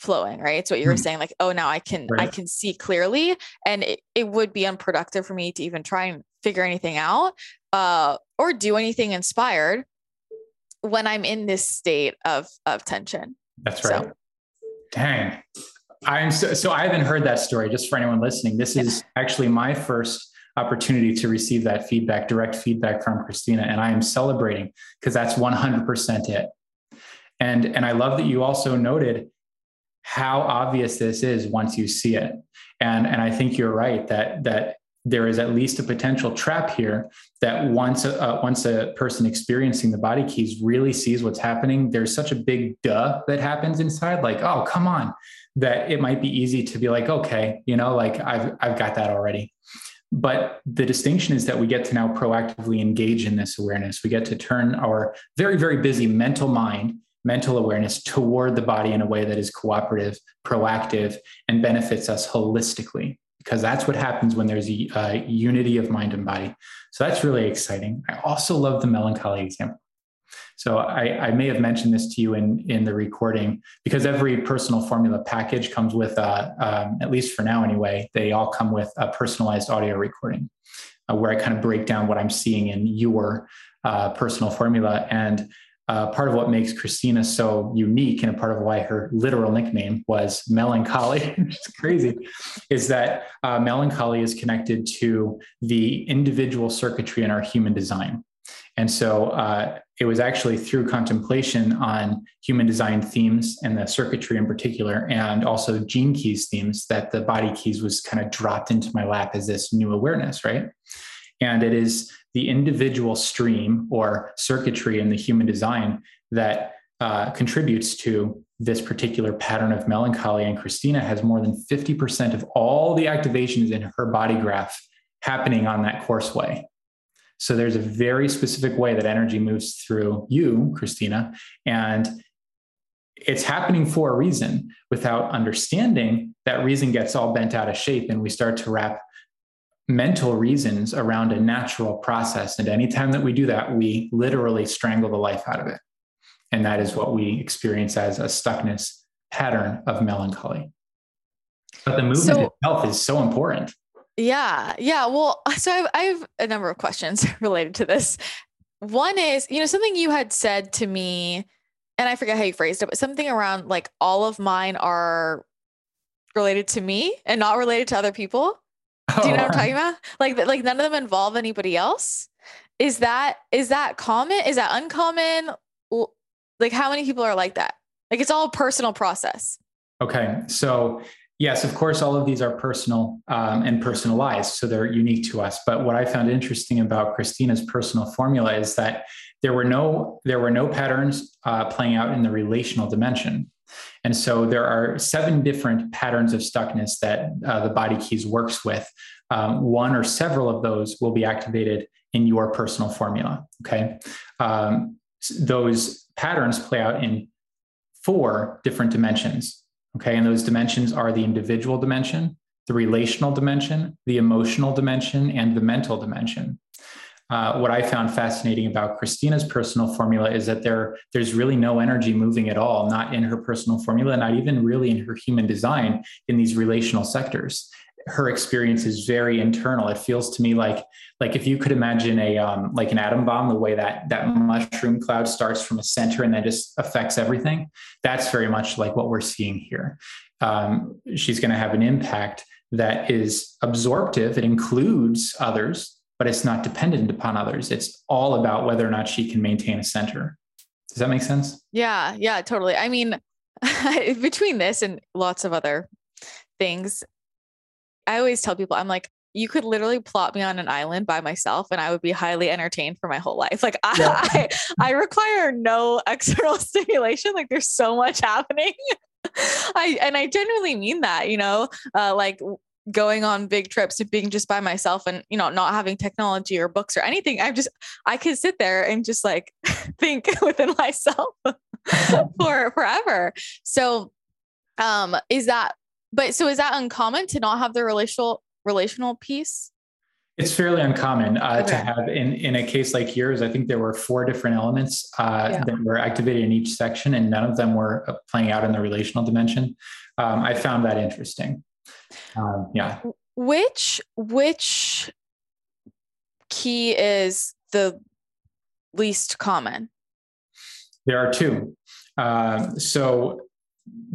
flowing, right? It's what you were mm-hmm. saying, like, oh, now I can, right. I can see clearly. And it, it would be unproductive for me to even try and figure anything out uh, or do anything inspired when I'm in this state of, of tension. That's right. So. Dang. I'm so, so I haven't heard that story, just for anyone listening. This yeah. is actually my first opportunity to receive that feedback, direct feedback from Christina. And I am celebrating because that's one hundred percent it. And, and I love that you also noted how obvious this is once you see it. And, and I think you're right that, that there is at least a potential trap here that once a, uh, once a person experiencing the body keys really sees what's happening, there's such a big duh that happens inside, like, oh, come on, that it might be easy to be like, okay, you know, like I've, I've got that already. But the distinction is that we get to now proactively engage in this awareness. We get to turn our very, very busy mental mind, mental awareness toward the body in a way that is cooperative, proactive, and benefits us holistically, because that's what happens when there's a uh, unity of mind and body. So that's really exciting. I also love the melancholy example. So I, I may have mentioned this to you in, in the recording, because every personal formula package comes with, uh, um, at least for now anyway, they all come with a personalized audio recording uh, where I kind of break down what I'm seeing in your uh, personal formula. And Uh, part of what makes Christina so unique, and a part of why her literal nickname was melancholy, which is crazy, is that uh, melancholy is connected to the individual circuitry in our human design. And so uh, it was actually through contemplation on human design themes and the circuitry in particular, and also Gene Keys themes, that the body keys was kind of dropped into my lap as this new awareness, right? And it is the individual stream or circuitry in the human design that uh, contributes to this particular pattern of melancholy. And Christina has more than fifty percent of all the activations in her body graph happening on that courseway. So there's a very specific way that energy moves through you, Christina, and it's happening for a reason. Without understanding, that reason gets all bent out of shape, and we start to wrap mental reasons around a natural process. And anytime that we do that, we literally strangle the life out of it. And that is what we experience as a stuckness pattern of melancholy. But the movement so, itself is so important. Yeah. Yeah. Well, so I've, I have a number of questions related to this. One is, you know, something you had said to me, and I forget how you phrased it, but something around like all of mine are related to me and not related to other people. Do you know what I'm talking about? Like, like none of them involve anybody else. Is that, is that common? Is that uncommon? Like how many people are like that? Like it's all a personal process. Okay. So yes, of course, all of these are personal um, and personalized. So they're unique to us. But what I found interesting about Christina's personal formula is that there were no, there were no patterns uh, playing out in the relational dimension. And so there are seven different patterns of stuckness that uh, the body keys works with. Um, one or several of those will be activated in your personal formula. Okay. Um, those patterns play out in four different dimensions. Okay. And those dimensions are the individual dimension, the relational dimension, the emotional dimension, and the mental dimension. Uh, what I found fascinating about Christina's personal formula is that there, there's really no energy moving at all, not in her personal formula, not even really in her human design, in these relational sectors. Her experience is very internal. It feels to me like, like if you could imagine a, um, like an atom bomb, the way that that mushroom cloud starts from a center and then just affects everything. That's very much like what we're seeing here. Um, she's going to have an impact that is absorptive. It includes others, but it's not dependent upon others. It's all about whether or not she can maintain a center. Does that make sense? Yeah. Yeah, totally. I mean, between this and lots of other things, I always tell people, I'm like, you could literally plot me on an island by myself and I would be highly entertained for my whole life. Like I, yeah. I, I require no external stimulation. Like there's so much happening. I, and I genuinely mean that, you know, uh, like going on big trips and being just by myself and, you know, not having technology or books or anything. I'm just, I could sit there and just like think within myself for forever. So, um, is that, but so is that uncommon to not have the relational relational piece? It's fairly uncommon uh, okay. to have in, in a case like yours. I think there were four different elements uh, yeah. that were activated in each section, and none of them were playing out in the relational dimension. Um, I found that interesting. Um, yeah. Which, which key is the least common? There are two. Uh, so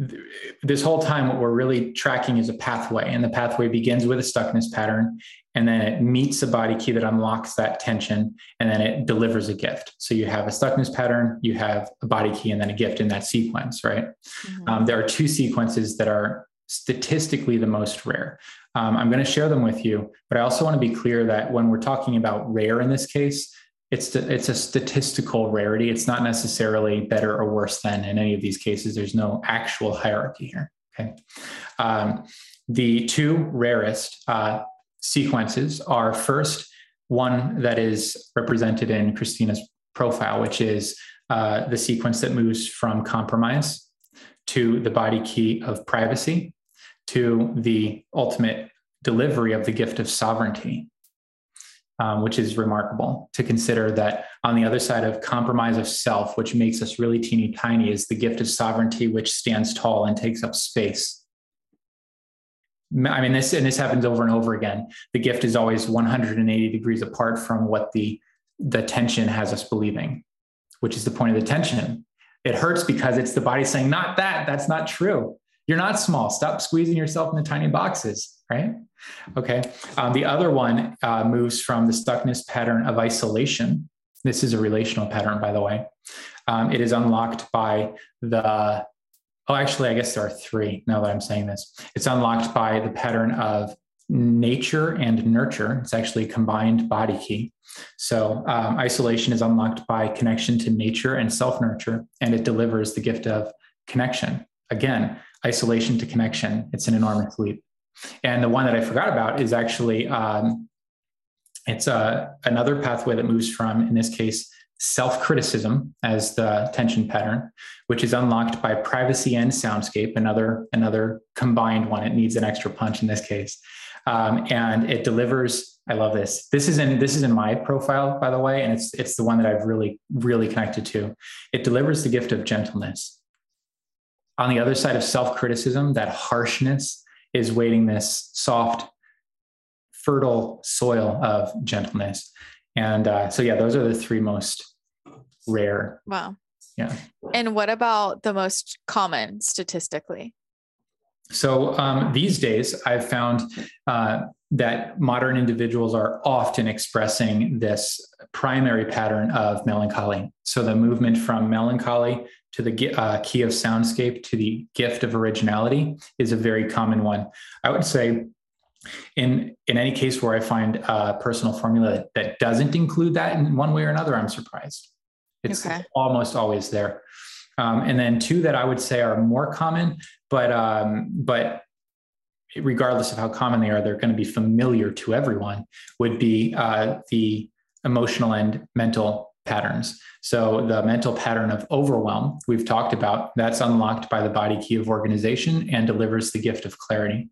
th- this whole time, what we're really tracking is a pathway, and the pathway begins with a stuckness pattern, and then it meets a body key that unlocks that tension, and then it delivers a gift. So you have a stuckness pattern, you have a body key, and then a gift in that sequence, right? Mm-hmm. Um, there are two sequences that are statistically the most rare. Um, I'm going to share them with you, but I also want to be clear that when we're talking about rare in this case, it's the, it's a statistical rarity. It's not necessarily better or worse than in any of these cases. There's no actual hierarchy here. Okay. Um, the two rarest uh, sequences are, first, one that is represented in Christina's profile, which is uh, the sequence that moves from compromise to the body key of privacy to the ultimate delivery of the gift of sovereignty. Um, which is remarkable to consider that on the other side of compromise of self, which makes us really teeny tiny, is the gift of sovereignty, which stands tall and takes up space. I mean, this, and this happens over and over again. The gift is always one hundred eighty degrees apart from what the, the tension has us believing, which is the point of the tension. It hurts because it's the body saying, not that, that's not true. You're not small. Stop squeezing yourself into tiny boxes, right? Okay. Um, the other one uh, moves from the stuckness pattern of isolation. This is a relational pattern, by the way. Um, it is unlocked by the, oh, actually, I guess there are three now that I'm saying this. It's unlocked by the pattern of nature and nurture. It's actually a combined body key. So um, isolation is unlocked by connection to nature and self-nurture, and it delivers the gift of connection. Again, isolation to connection. It's an enormous leap. And the one that I forgot about is actually, um, it's uh, another pathway that moves from, in this case, self-criticism as the tension pattern, which is unlocked by privacy and soundscape, another, another combined one. It needs an extra punch in this case. Um, and it delivers, I love this. This is in, this is in my profile, by the way, and it's, it's the one that I've really, really connected to. It delivers the gift of gentleness. On the other side of self-criticism, that harshness is waiting this soft, fertile soil of gentleness. And uh, so, yeah, those are the three most rare. Wow. Yeah. And what about the most common statistically? So um, these days I've found uh, that modern individuals are often expressing this primary pattern of melancholy. So the movement from melancholy to the uh, key of soundscape to the gift of originality is a very common one. I would say in, in any case where I find a personal formula that doesn't include that in one way or another, I'm surprised. It's okay. Almost always there. Um, and then two that I would say are more common, but, um, but regardless of how common they are, they're going to be familiar to everyone, would be uh, the emotional and mental patterns. So the mental pattern of overwhelm we've talked about, that's unlocked by the body key of organization and delivers the gift of clarity.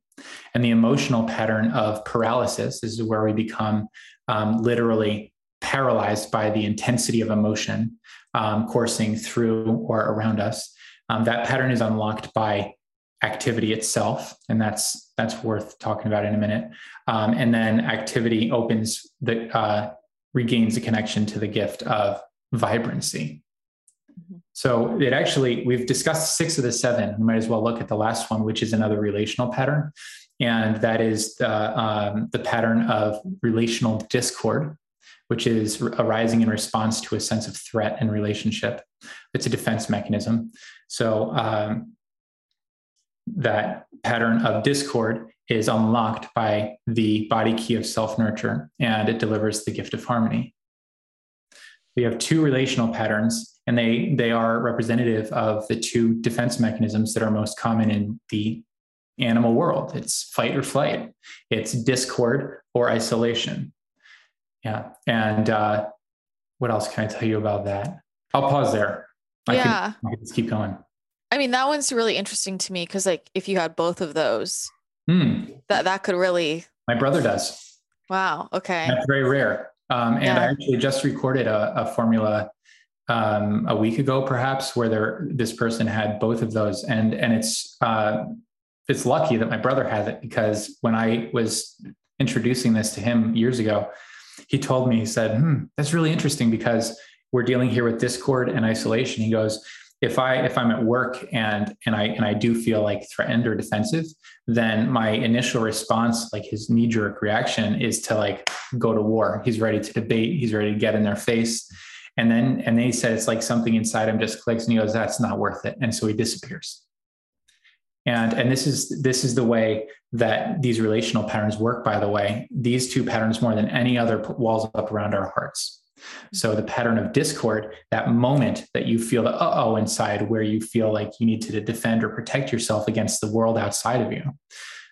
And the emotional pattern of paralysis, this is where we become um, literally paralyzed by the intensity of emotion um, coursing through or around us. Um, that pattern is unlocked by activity itself. And that's, that's worth talking about in a minute. Um, and then activity opens the, uh, regains a connection to the gift of vibrancy. Mm-hmm. So it actually, we've discussed six of the seven. We might as well look at the last one, which is another relational pattern. And that is the, um, the pattern of relational discord, which is arising in response to a sense of threat in relationship. It's a defense mechanism. So um, that pattern of discord is unlocked by the body key of self-nurture, and it delivers the gift of harmony. We have two relational patterns, and they, they are representative of the two defense mechanisms that are most common in the animal world. It's fight or flight. It's discord or isolation. Yeah. And uh, what else can I tell you about that? I'll pause there. I yeah. Can, I can just keep going. I mean, that one's really interesting to me, because like if you had both of those, Hmm. That that could really. My brother does. Wow. Okay. That's very rare. Um, and yeah. I actually just recorded a, a formula um, a week ago, perhaps, where there this person had both of those, and and it's uh, it's lucky that my brother has it, because when I was introducing this to him years ago, he told me, he said, "Hmm, that's really interesting, because we're dealing here with discord and isolation. He goes, if I, if I'm at work and, and I, and I do feel like threatened or defensive, then my initial response, like his knee jerk reaction, is to like go to war. He's ready to debate. He's ready to get in their face. And then, and then he said, it's like something inside him just clicks, and he goes, that's not worth it. And so he disappears. And, and this is, this is the way that these relational patterns work, by the way, these two patterns more than any other walls up around our hearts. So the pattern of discord, that moment that you feel the uh-oh inside, where you feel like you need to defend or protect yourself against the world outside of you.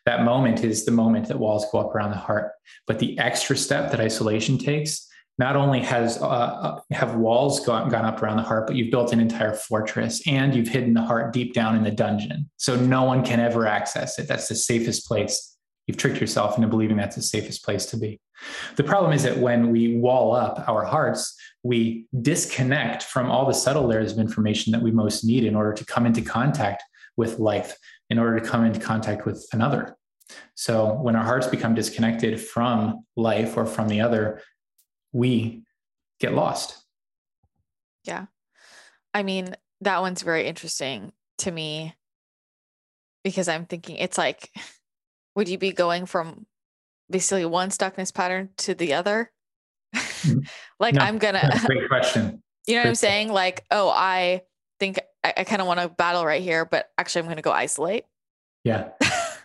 That moment is the moment that walls go up around the heart. But the extra step that isolation takes, not only has uh, have walls gone, gone up around the heart, but you've built an entire fortress, and you've hidden the heart deep down in the dungeon. So no one can ever access it. That's the safest place. You've tricked yourself into believing that's the safest place to be. The problem is that when we wall up our hearts, we disconnect from all the subtle layers of information that we most need in order to come into contact with life, in order to come into contact with another. So when our hearts become disconnected from life or from the other, we get lost. Yeah. I mean, that one's very interesting to me, because I'm thinking it's like, would you be going from basically one stuckness pattern to the other? Like, no, I'm going to, great question. You know what great I'm saying? Question. Like, oh, I think I, I kind of want to battle right here, but actually I'm going to go isolate. Yeah.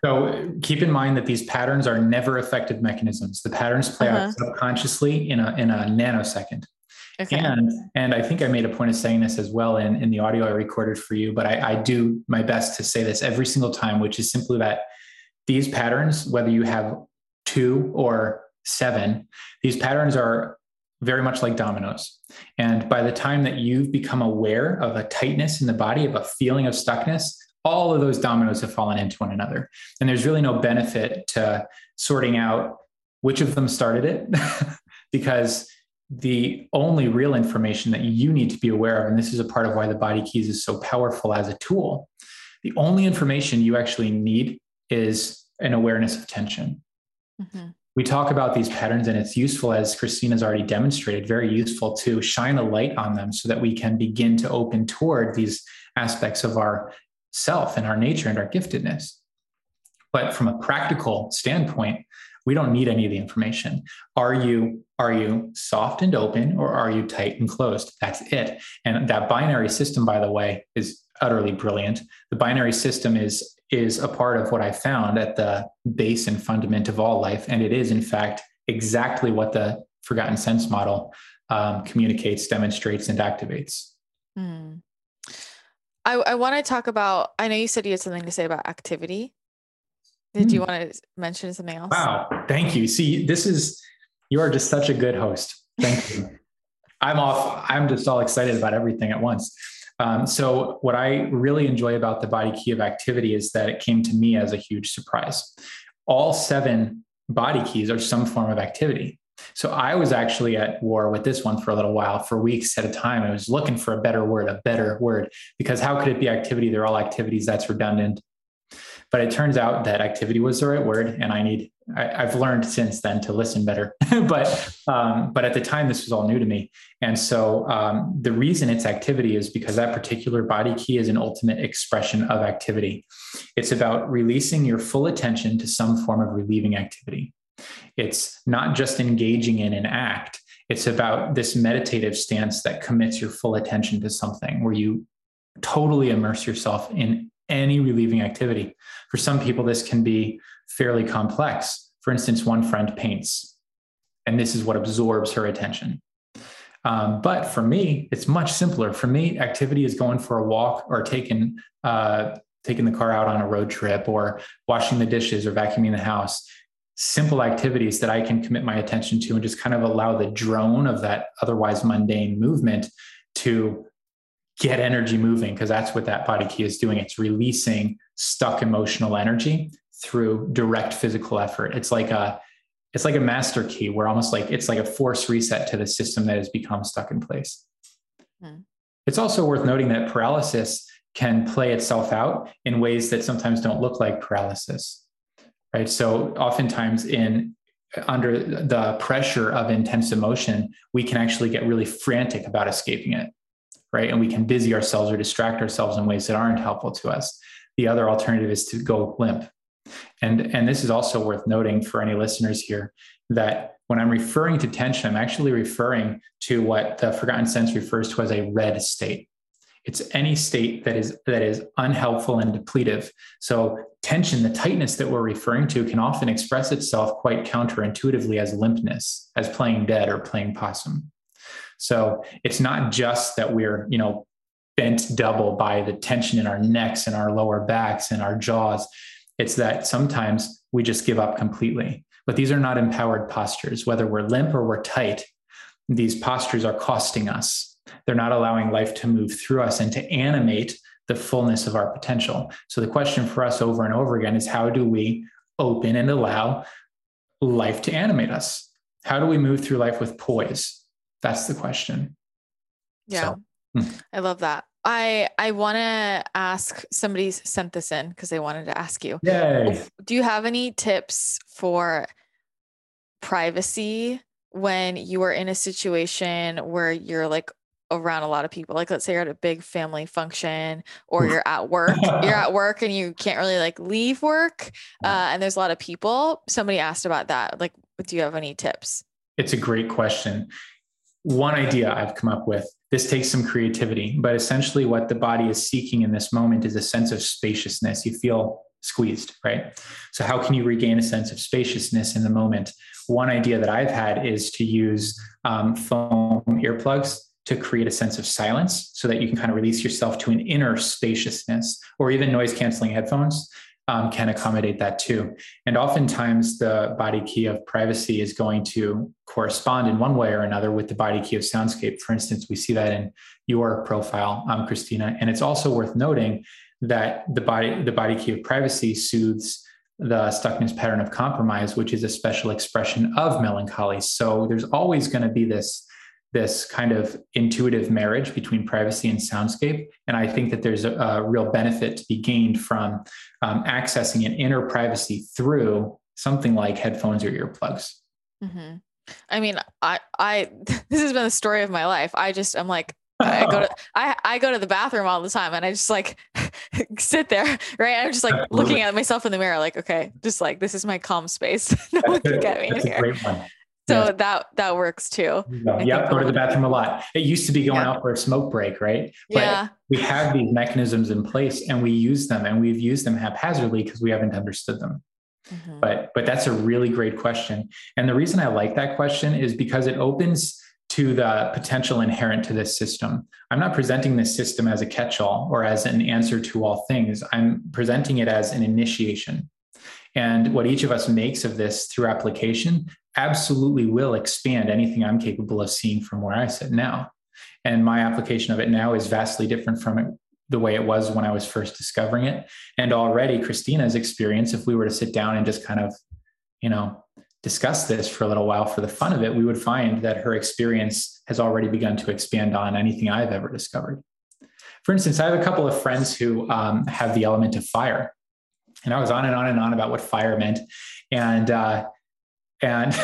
So keep in mind that these patterns are never effective mechanisms. The patterns play uh-huh. out subconsciously in a, in a nanosecond. Okay. And, and I think I made a point of saying this as well in, in the audio I recorded for you, but I, I do my best to say this every single time, which is simply that these patterns, whether you have two or seven, these patterns are very much like dominoes. And by the time that you've become aware of a tightness in the body, of a feeling of stuckness, all of those dominoes have fallen into one another. And there's really no benefit to sorting out which of them started it, because the only real information that you need to be aware of, and this is a part of why the Body Keys is so powerful as a tool, the only information you actually need is an awareness of tension. Mm-hmm. We talk about these patterns, and it's useful, as Christina's already demonstrated, very useful to shine a light on them so that we can begin to open toward these aspects of our self and our nature and our giftedness. But from a practical standpoint, we don't need any of the information. Are you, are you soft and open, or are you tight and closed? That's it. And that binary system, by the way, is utterly brilliant. The binary system is is a part of what I found at the base and fundament of all life. And it is, in fact, exactly what the forgotten sense model um, communicates, demonstrates, and activates. Hmm. I, I want to talk about, I know you said you had something to say about activity. Did hmm. you want to mention something else? Wow. Thank you. See, this is, you are just such a good host. Thank you. I'm off. I'm just all excited about everything at once. Um, so what I really enjoy about the Body Key of Activity is that it came to me as a huge surprise. All seven body keys are some form of activity. So I was actually at war with this one for a little while, for weeks at a time. I was looking for a better word, a better word, because how could it be activity? They're all activities. That's redundant. But it turns out that activity was the right word. And I need, I, I've learned since then to listen better, but, um, but at the time this was all new to me. And so um, the reason it's activity is because that particular body key is an ultimate expression of activity. It's about releasing your full attention to some form of relieving activity. It's not just engaging in an act. It's about this meditative stance that commits your full attention to something, where you totally immerse yourself in any relieving activity. For some people, this can be fairly complex. For instance, one friend paints, and this is what absorbs her attention. Um, but for me, it's much simpler. For me, activity is going for a walk, or taking, uh, taking the car out on a road trip, or washing the dishes, or vacuuming the house. Simple activities that I can commit my attention to and just kind of allow the drone of that otherwise mundane movement to get energy moving, because that's what that body key is doing. It's releasing stuck emotional energy through direct physical effort. It's like a, it's like a master key, where almost like, it's like a force reset to the system that has become stuck in place. Hmm. It's also worth noting that paralysis can play itself out in ways that sometimes don't look like paralysis, right? So oftentimes in under the pressure of intense emotion, we can actually get really frantic about escaping it, right? And we can busy ourselves or distract ourselves in ways that aren't helpful to us. The other alternative is to go limp. And, and this is also worth noting for any listeners here, that when I'm referring to tension, I'm actually referring to what the forgotten sense refers to as a red state. It's any state that is, that is unhelpful and depletive. So tension, the tightness that we're referring to, can often express itself quite counterintuitively as limpness, as playing dead or playing possum. So it's not just that we're, you know, bent double by the tension in our necks and our lower backs and our jaws. It's that sometimes we just give up completely. But these are not empowered postures. Whether we're limp or we're tight, these postures are costing us. They're not allowing life to move through us and to animate the fullness of our potential. So the question for us over and over again is, how do we open and allow life to animate us? How do we move through life with poise? That's the question. Yeah. So. I love that. I, I want to ask, somebody sent this in because they wanted to ask you. Yay. Do you have any tips for privacy when you are in a situation where you're like around a lot of people? Like, let's say you're at a big family function, or you're at work, you're at work and you can't really like leave work. Uh, and there's a lot of people. Somebody asked about that. Like, do you have any tips? It's a great question. One idea I've come up with, this takes some creativity, but essentially what the body is seeking in this moment is a sense of spaciousness. You feel squeezed, right? So how can you regain a sense of spaciousness in the moment? One idea that I've had is to use um, foam earplugs to create a sense of silence so that you can kind of release yourself to an inner spaciousness, or even noise canceling headphones um, can accommodate that too. And oftentimes the body key of privacy is going to correspond in one way or another with the body key of soundscape. For instance, we see that in your profile, um, Christina. And it's also worth noting that the body, the body key of privacy soothes the stuckness pattern of compromise, which is a special expression of melancholy. So there's always going to be this, this kind of intuitive marriage between privacy and soundscape. And I think that there's a, a real benefit to be gained from um, accessing an inner privacy through something like headphones or earplugs. Mm-hmm. I mean, I, I, this has been the story of my life. I just, I'm like, I go to, I, I go to the bathroom all the time and I just like sit there, right? I'm just like Absolutely. looking at myself in the mirror, like, okay, just like, this is my calm space. No one can get me in here. So yes. that, that works too. Yep. Go to the bathroom a lot. It used to be going yeah. out for a smoke break, right? But yeah. we have these mechanisms in place and we use them, and we've used them haphazardly because we haven't understood them. Mm-hmm. But, but that's a really great question. And the reason I like that question is because it opens to the potential inherent to this system. I'm not presenting this system as a catch-all or as an answer to all things. I'm presenting it as an initiation. And what each of us makes of this through application absolutely will expand anything I'm capable of seeing from where I sit now. And my application of it now is vastly different from it, the way it was when I was first discovering it. And already Christina's experience, if we were to sit down and just kind of, you know, discuss this for a little while for the fun of it, we would find that her experience has already begun to expand on anything I've ever discovered. For instance, I have a couple of friends who um, have the element of fire, and I was on and on and on about what fire meant. And, uh, and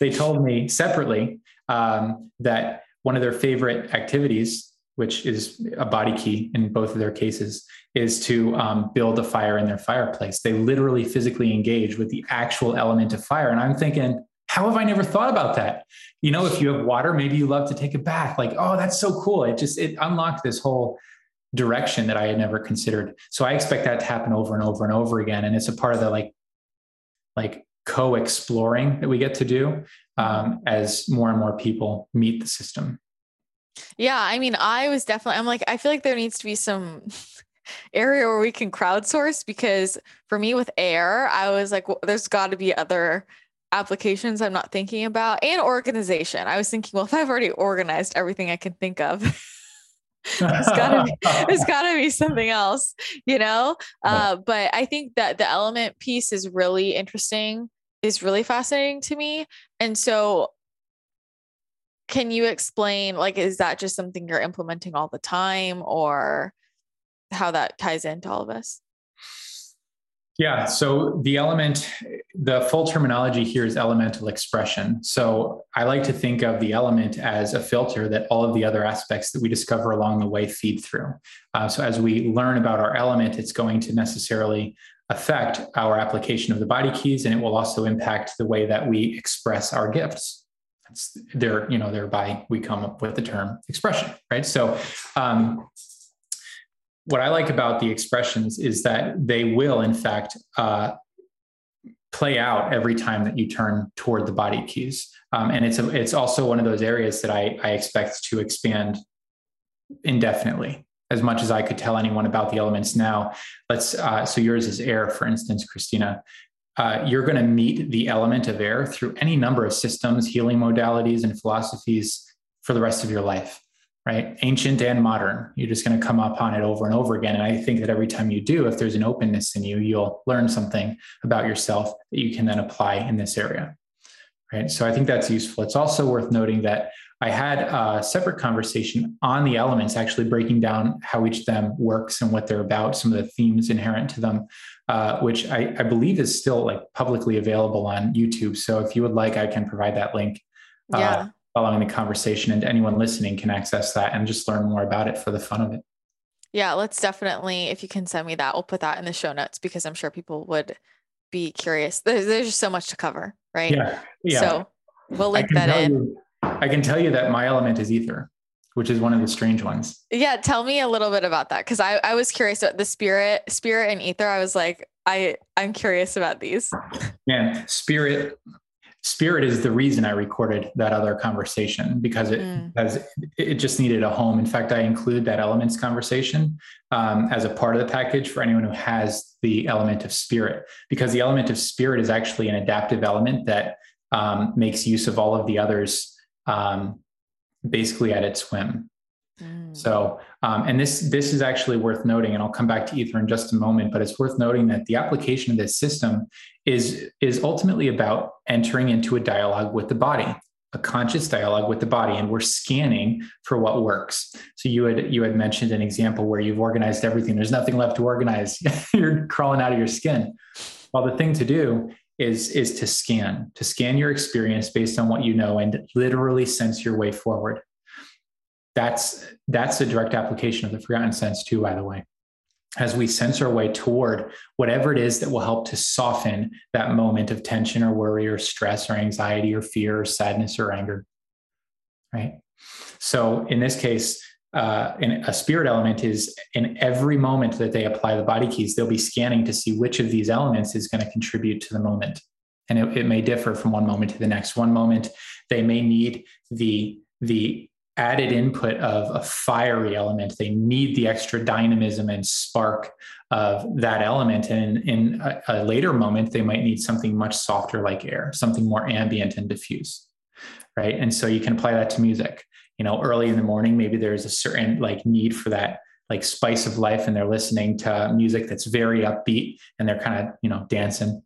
they told me separately um, that one of their favorite activities, which is a body key in both of their cases, is to um, build a fire in their fireplace. They literally physically engage with the actual element of fire. And I'm thinking, how have I never thought about that? You know, if you have water, maybe you love to take a bath. Like, oh, that's so cool. It just, it unlocked this whole direction that I had never considered. So I expect that to happen over and over and over again. And it's a part of the like, like co-exploring that we get to do um, as more and more people meet the system. Yeah. I mean, I was definitely, I'm like, I feel like there needs to be some area where we can crowdsource, because for me with air, I was like, well, there's got to be other applications I'm not thinking about, and organization. I was thinking, well, if I've already organized everything I can think of, there's gotta be, there's gotta be something else, you know? Uh, but I think that the element piece is really interesting, is really fascinating to me. And so can you explain, like, is that just something you're implementing all the time, or how that ties into all of us? Yeah. So the element, the full terminology here is elemental expression. So I like to think of the element as a filter that all of the other aspects that we discover along the way feed through. Uh, so as we learn about our element, it's going to necessarily affect our application of the body keys, and it will also impact the way that we express our gifts. That's there, you know, thereby we come up with the term expression, right? So, um, what I like about the expressions is that they will, in fact, uh, play out every time that you turn toward the body keys. Um, and it's a, it's also one of those areas that I, I expect to expand indefinitely. As much as I could tell anyone about the elements now, let's, uh, so yours is air, for instance, Christina. Uh, you're going to meet the element of air through any number of systems, healing modalities, and philosophies for the rest of your life, right? Ancient and modern. You're just going to come upon it over and over again. And I think that every time you do, if there's an openness in you, you'll learn something about yourself that you can then apply in this area, right? So I think that's useful. It's also worth noting that I had a separate conversation on the elements, actually breaking down how each of them works and what they're about, some of the themes inherent to them, uh, which I, I believe is still like publicly available on YouTube. So if you would like, I can provide that link uh, yeah. following the conversation, and anyone listening can access that and just learn more about it for the fun of it. Yeah, let's definitely, if you can send me that, we'll put that in the show notes, because I'm sure people would be curious. There's, there's just so much to cover, right? Yeah. yeah. So we'll link that in. You- I can tell you that my element is ether, which is one of the strange ones. Yeah. Tell me a little bit about that. Cause I, I was curious about the spirit, spirit and ether. I was like, I I'm curious about these. Yeah. Spirit, spirit is the reason I recorded that other conversation, because it, mm. because it just needed a home. In fact, I include that elements conversation um, as a part of the package for anyone who has the element of spirit, because the element of spirit is actually an adaptive element that um, makes use of all of the others Um, basically at its whim. Mm. So, um, and this, this is actually worth noting, and I'll come back to ether in just a moment, but it's worth noting that the application of this system is, is ultimately about entering into a dialogue with the body, a conscious dialogue with the body, and we're scanning for what works. So you had, you had mentioned an example where you've organized everything. There's nothing left to organize. You're crawling out of your skin. Well, the thing to do is, is to scan, to scan your experience based on what you know and literally sense your way forward. That's, that's a direct application of the forgotten sense too, by the way, as we sense our way toward whatever it is that will help to soften that moment of tension or worry or stress or anxiety or fear or sadness or anger, right? So in this case, uh, in a spirit element is in every moment that they apply the body keys, they'll be scanning to see which of these elements is going to contribute to the moment. And it, it may differ from one moment to the next. One moment, they may need the, the added input of a fiery element. They need the extra dynamism and spark of that element. And in, in a, a later moment, they might need something much softer like air, something more ambient and diffuse. Right. And so you can apply that to music. You know, early in the morning, maybe there's a certain like need for that like spice of life, and they're listening to music that's very upbeat and they're kind of, you know, dancing.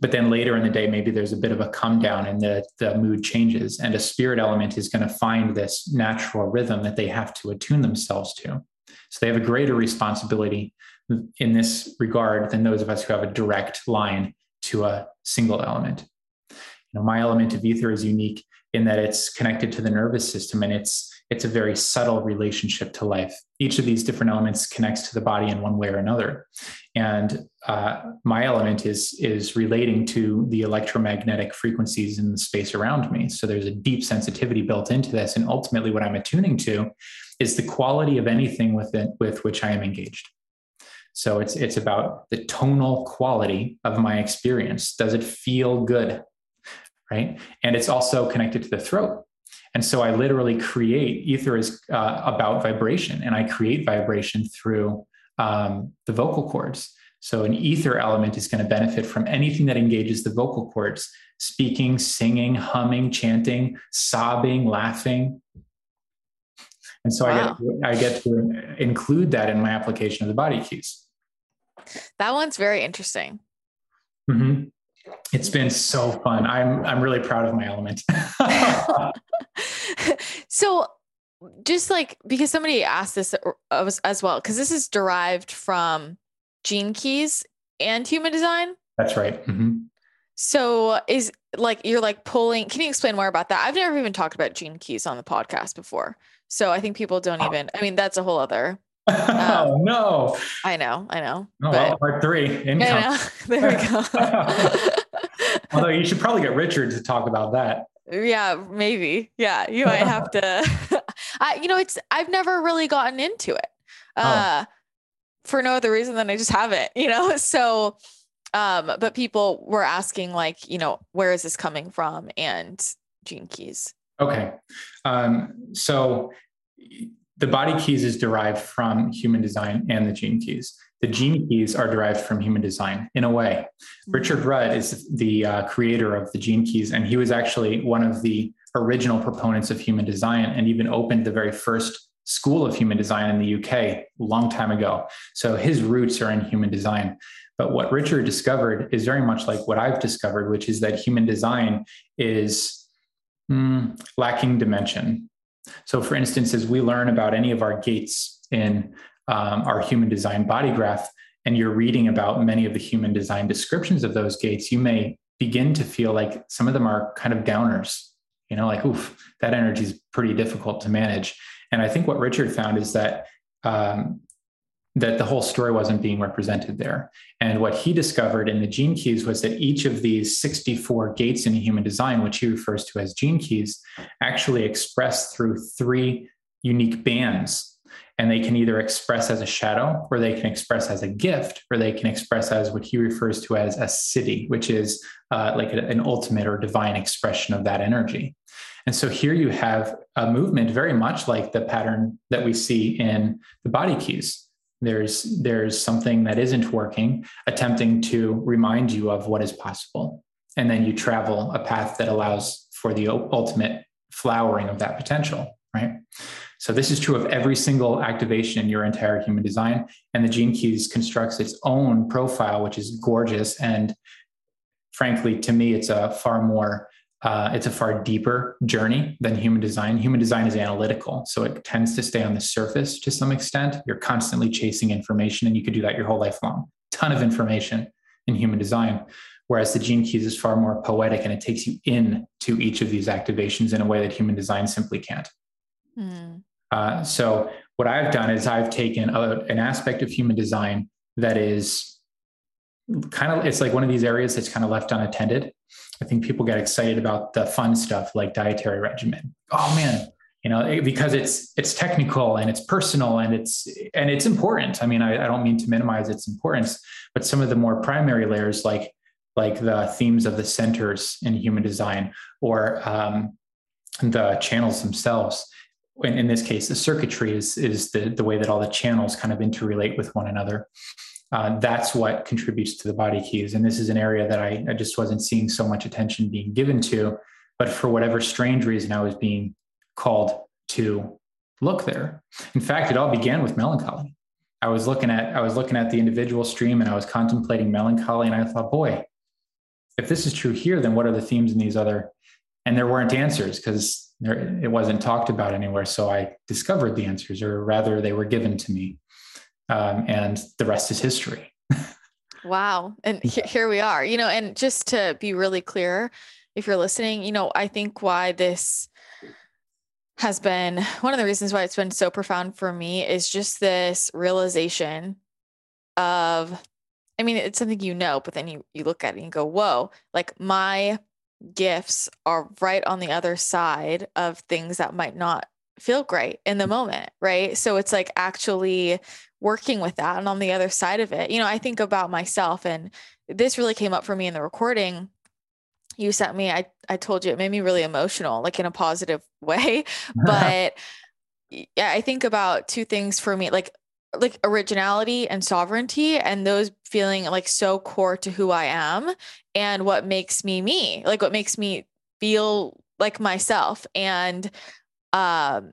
But then later in the day, maybe there's a bit of a come down and the, the mood changes, and a spirit element is going to find this natural rhythm that they have to attune themselves to. So they have a greater responsibility in this regard than those of us who have a direct line to a single element. You know, my element of ether is unique in that it's connected to the nervous system, and it's it's a very subtle relationship to life. Each of these different elements connects to the body in one way or another. And uh, my element is, is relating to the electromagnetic frequencies in the space around me. So there's a deep sensitivity built into this. And ultimately what I'm attuning to is the quality of anything with it, with which I am engaged. So it's, it's about the tonal quality of my experience. Does it feel good? Right. And it's also connected to the throat. And so I literally create, ether is uh, about vibration, and I create vibration through um, the vocal cords. So an ether element is going to benefit from anything that engages the vocal cords, speaking, singing, humming, chanting, sobbing, laughing. And so wow. I, get, I get to include that in my application of the body keys. That one's very interesting. Mm-hmm. It's been so fun. I'm, I'm really proud of my element. So just like, because somebody asked this as well, cause this is derived from Gene Keys and Human Design? That's right. Mm-hmm. So is like, you're like pulling, can you explain more about that? I've never even talked about Gene Keys on the podcast before. So I think people don't even, I mean, that's a whole other. Um, oh no. I know. I know. Oh, but, well, part three. Income. I know. There we go. Although you should probably get Richard to talk about that. Yeah, maybe. Yeah. You might have to, I, you know, it's, I've never really gotten into it, uh, oh. for no other reason than I just haven't, you know? So, Um, but people were asking like, you know, where is this coming from? And Gene Keys. Okay. Um, so the body keys is derived from Human Design and the Gene Keys. The Gene Keys are derived from Human Design in a way. Mm-hmm. Richard Rudd is the uh, creator of the Gene Keys, and he was actually one of the original proponents of Human Design and even opened the very first school of Human Design in the U K a long time ago. So his roots are in Human Design. But what Richard discovered is very much like what I've discovered, which is that Human Design is mm, lacking dimension. So for instance, as we learn about any of our gates in um, our Human Design body graph, and you're reading about many of the Human Design descriptions of those gates, you may begin to feel like some of them are kind of downers, you know, like, oof, that energy is pretty difficult to manage. And I think what Richard found is that, um, that the whole story wasn't being represented there. And what he discovered in the Gene Keys was that each of these sixty-four gates in Human Design, which he refers to as Gene Keys, actually express through three unique bands. And they can either express as a shadow, or they can express as a gift, or they can express as what he refers to as a city, which is uh, like a, an ultimate or divine expression of that energy. And so here you have a movement very much like the pattern that we see in the body keys. There's, there's something that isn't working, attempting to remind you of what is possible. And then you travel a path that allows for the ultimate flowering of that potential, right? So this is true of every single activation in your entire Human Design. And the Gene Keys constructs its own profile, which is gorgeous. And frankly, to me, it's a far more Uh, it's a far deeper journey than Human Design. Human Design is analytical, so it tends to stay on the surface to some extent. You're constantly chasing information, and you could do that your whole life long. Ton of information in Human Design, whereas the Gene Keys is far more poetic, and it takes you in to each of these activations in a way that Human Design simply can't. Mm. Uh, so what I've done is I've taken a, an aspect of Human Design that is kind of, it's like one of these areas that's kind of left unattended. I think people get excited about the fun stuff like dietary regimen. Oh man, you know, because it's, it's technical and it's personal and it's, and it's important. I mean, I, I don't mean to minimize its importance, but some of the more primary layers, like, like the themes of the centers in Human Design, or um, the channels themselves. In, in this case, the circuitry is, is the, the way that all the channels kind of interrelate with one another. Uh, that's what contributes to the body keys. And this is an area that I, I just wasn't seeing so much attention being given to, but for whatever strange reason, I was being called to look there. In fact, it all began with melancholy. I was looking at, I was looking at the individual stream, and I was contemplating melancholy. And I thought, boy, if this is true here, then what are the themes in these other, and there weren't answers because there, it wasn't talked about anywhere. So I discovered the answers, or rather they were given to me. Um, and the rest is history. Wow. And he- here we are, you know, and just to be really clear, if you're listening, you know, I think why this has been one of the reasons why it's been so profound for me is just this realization of, I mean, it's something, you know, but then you, you look at it and you go, whoa, like my gifts are right on the other side of things that might not feel great in the moment. Right. So it's like actually working with that. And on the other side of it, you know, I think about myself, and this really came up for me in the recording you sent me. I, I told you, it made me really emotional, like in a positive way, but yeah, I think about two things for me, like, like originality and sovereignty, and those feeling like so core to who I am and what makes me, me, like what makes me feel like myself. And Um,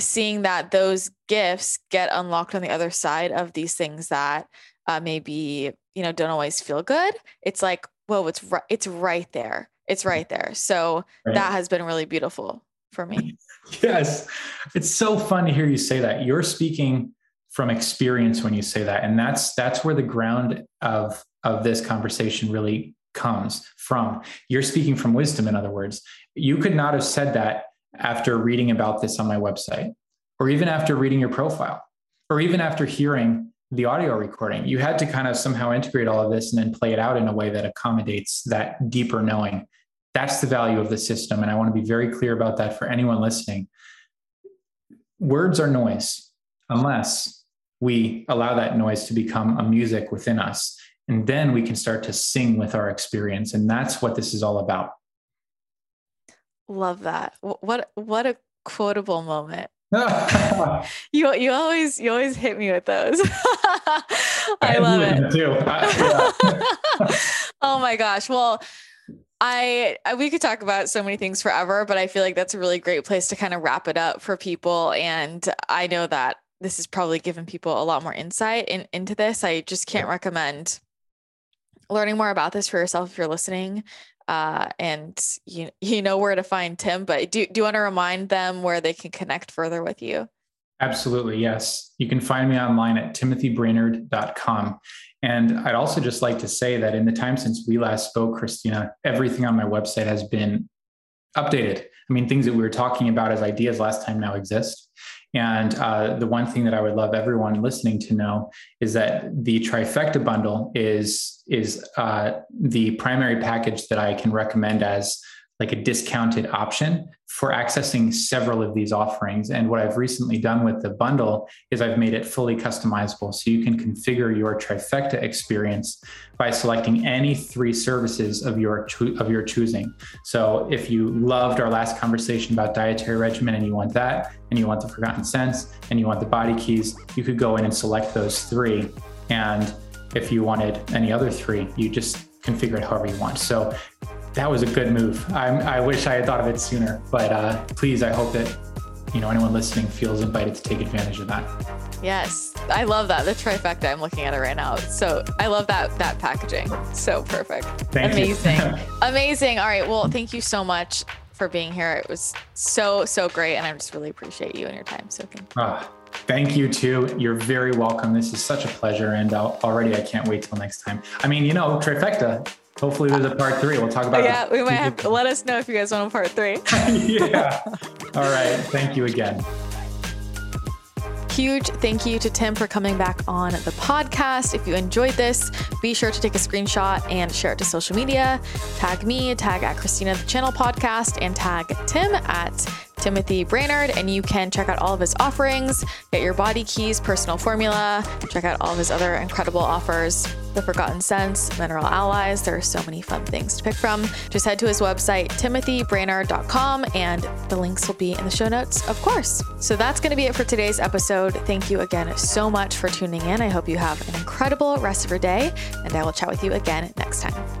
seeing that those gifts get unlocked on the other side of these things that uh, maybe, you know, don't always feel good. It's like, whoa, it's right. It's right there. It's right there. So right. That has been really beautiful for me. Yes. It's so fun to hear you say that. You're speaking from experience when you say that. And that's, that's where the ground of, of this conversation really comes from. You're speaking from wisdom. In other words, you could not have said that after reading about this on my website, or even after reading your profile, or even after hearing the audio recording. You had to kind of somehow integrate all of this and then play it out in a way that accommodates that deeper knowing. That's the value of the system. And I want to be very clear about that for anyone listening. Words are noise, unless we allow that noise to become a music within us. And then we can start to sing with our experience. And that's what this is all about. Love that. What, what a quotable moment. you you always you always hit me with those. I love it too. Oh my gosh. Well, I, I we could talk about so many things forever, but I feel like that's a really great place to kind of wrap it up for people. And I know that this has probably given people a lot more insight in, into this. I just can't recommend learning more about this for yourself if you're listening. Uh, and you, you know where to find Tim, but do, do you want to remind them where they can connect further with you? Absolutely. Yes. You can find me online at timothy brainard dot com. And I'd also just like to say that in the time since we last spoke, Christina, everything on my website has been updated. I mean, things that we were talking about as ideas last time now exist. And uh, the one thing that I would love everyone listening to know is that the trifecta bundle is, is uh, the primary package that I can recommend as like a discounted option for accessing several of these offerings. And what I've recently done with the bundle is I've made it fully customizable. So you can configure your trifecta experience by selecting any three services of your, cho- of your choosing. So if you loved our last conversation about dietary regimen and you want that, and you want the forgotten sense, and you want the body keys, you could go in and select those three. And if you wanted any other three, you just configure it however you want. So that was a good move. I'm, I wish I had thought of it sooner, but uh, please, I hope that, you know, anyone listening feels invited to take advantage of that. Yes, I love that. The trifecta, I'm looking at it right now. So I love that, that packaging. So perfect. Thank Amazing. You. Amazing. All right. Well, thank you so much for being here. It was so, so great. And I just really appreciate you and your time. So thank you. Uh, thank you too. You're very welcome. This is such a pleasure. And I'll, already, I can't wait till next time. I mean, you know, trifecta. Hopefully there's a part three. We'll talk about it. Yeah, we might have to let us know if you guys want a part three. Yeah. All right. Thank you again. Huge thank you to Tim for coming back on the podcast. If you enjoyed this, be sure to take a screenshot and share it to social media. Tag me, tag at Christina the Channel Podcast, and tag Tim at Timothy Brainard, and you can check out all of his offerings, get your body keys, personal formula, check out all of his other incredible offers, the forgotten sense, mineral allies. There are so many fun things to pick from. Just head to his website, timothy brainard dot com, and the links will be in the show notes, of course. So that's going to be it for today's episode. Thank you again so much for tuning in. I hope you have an incredible rest of your day, and I will chat with you again next time.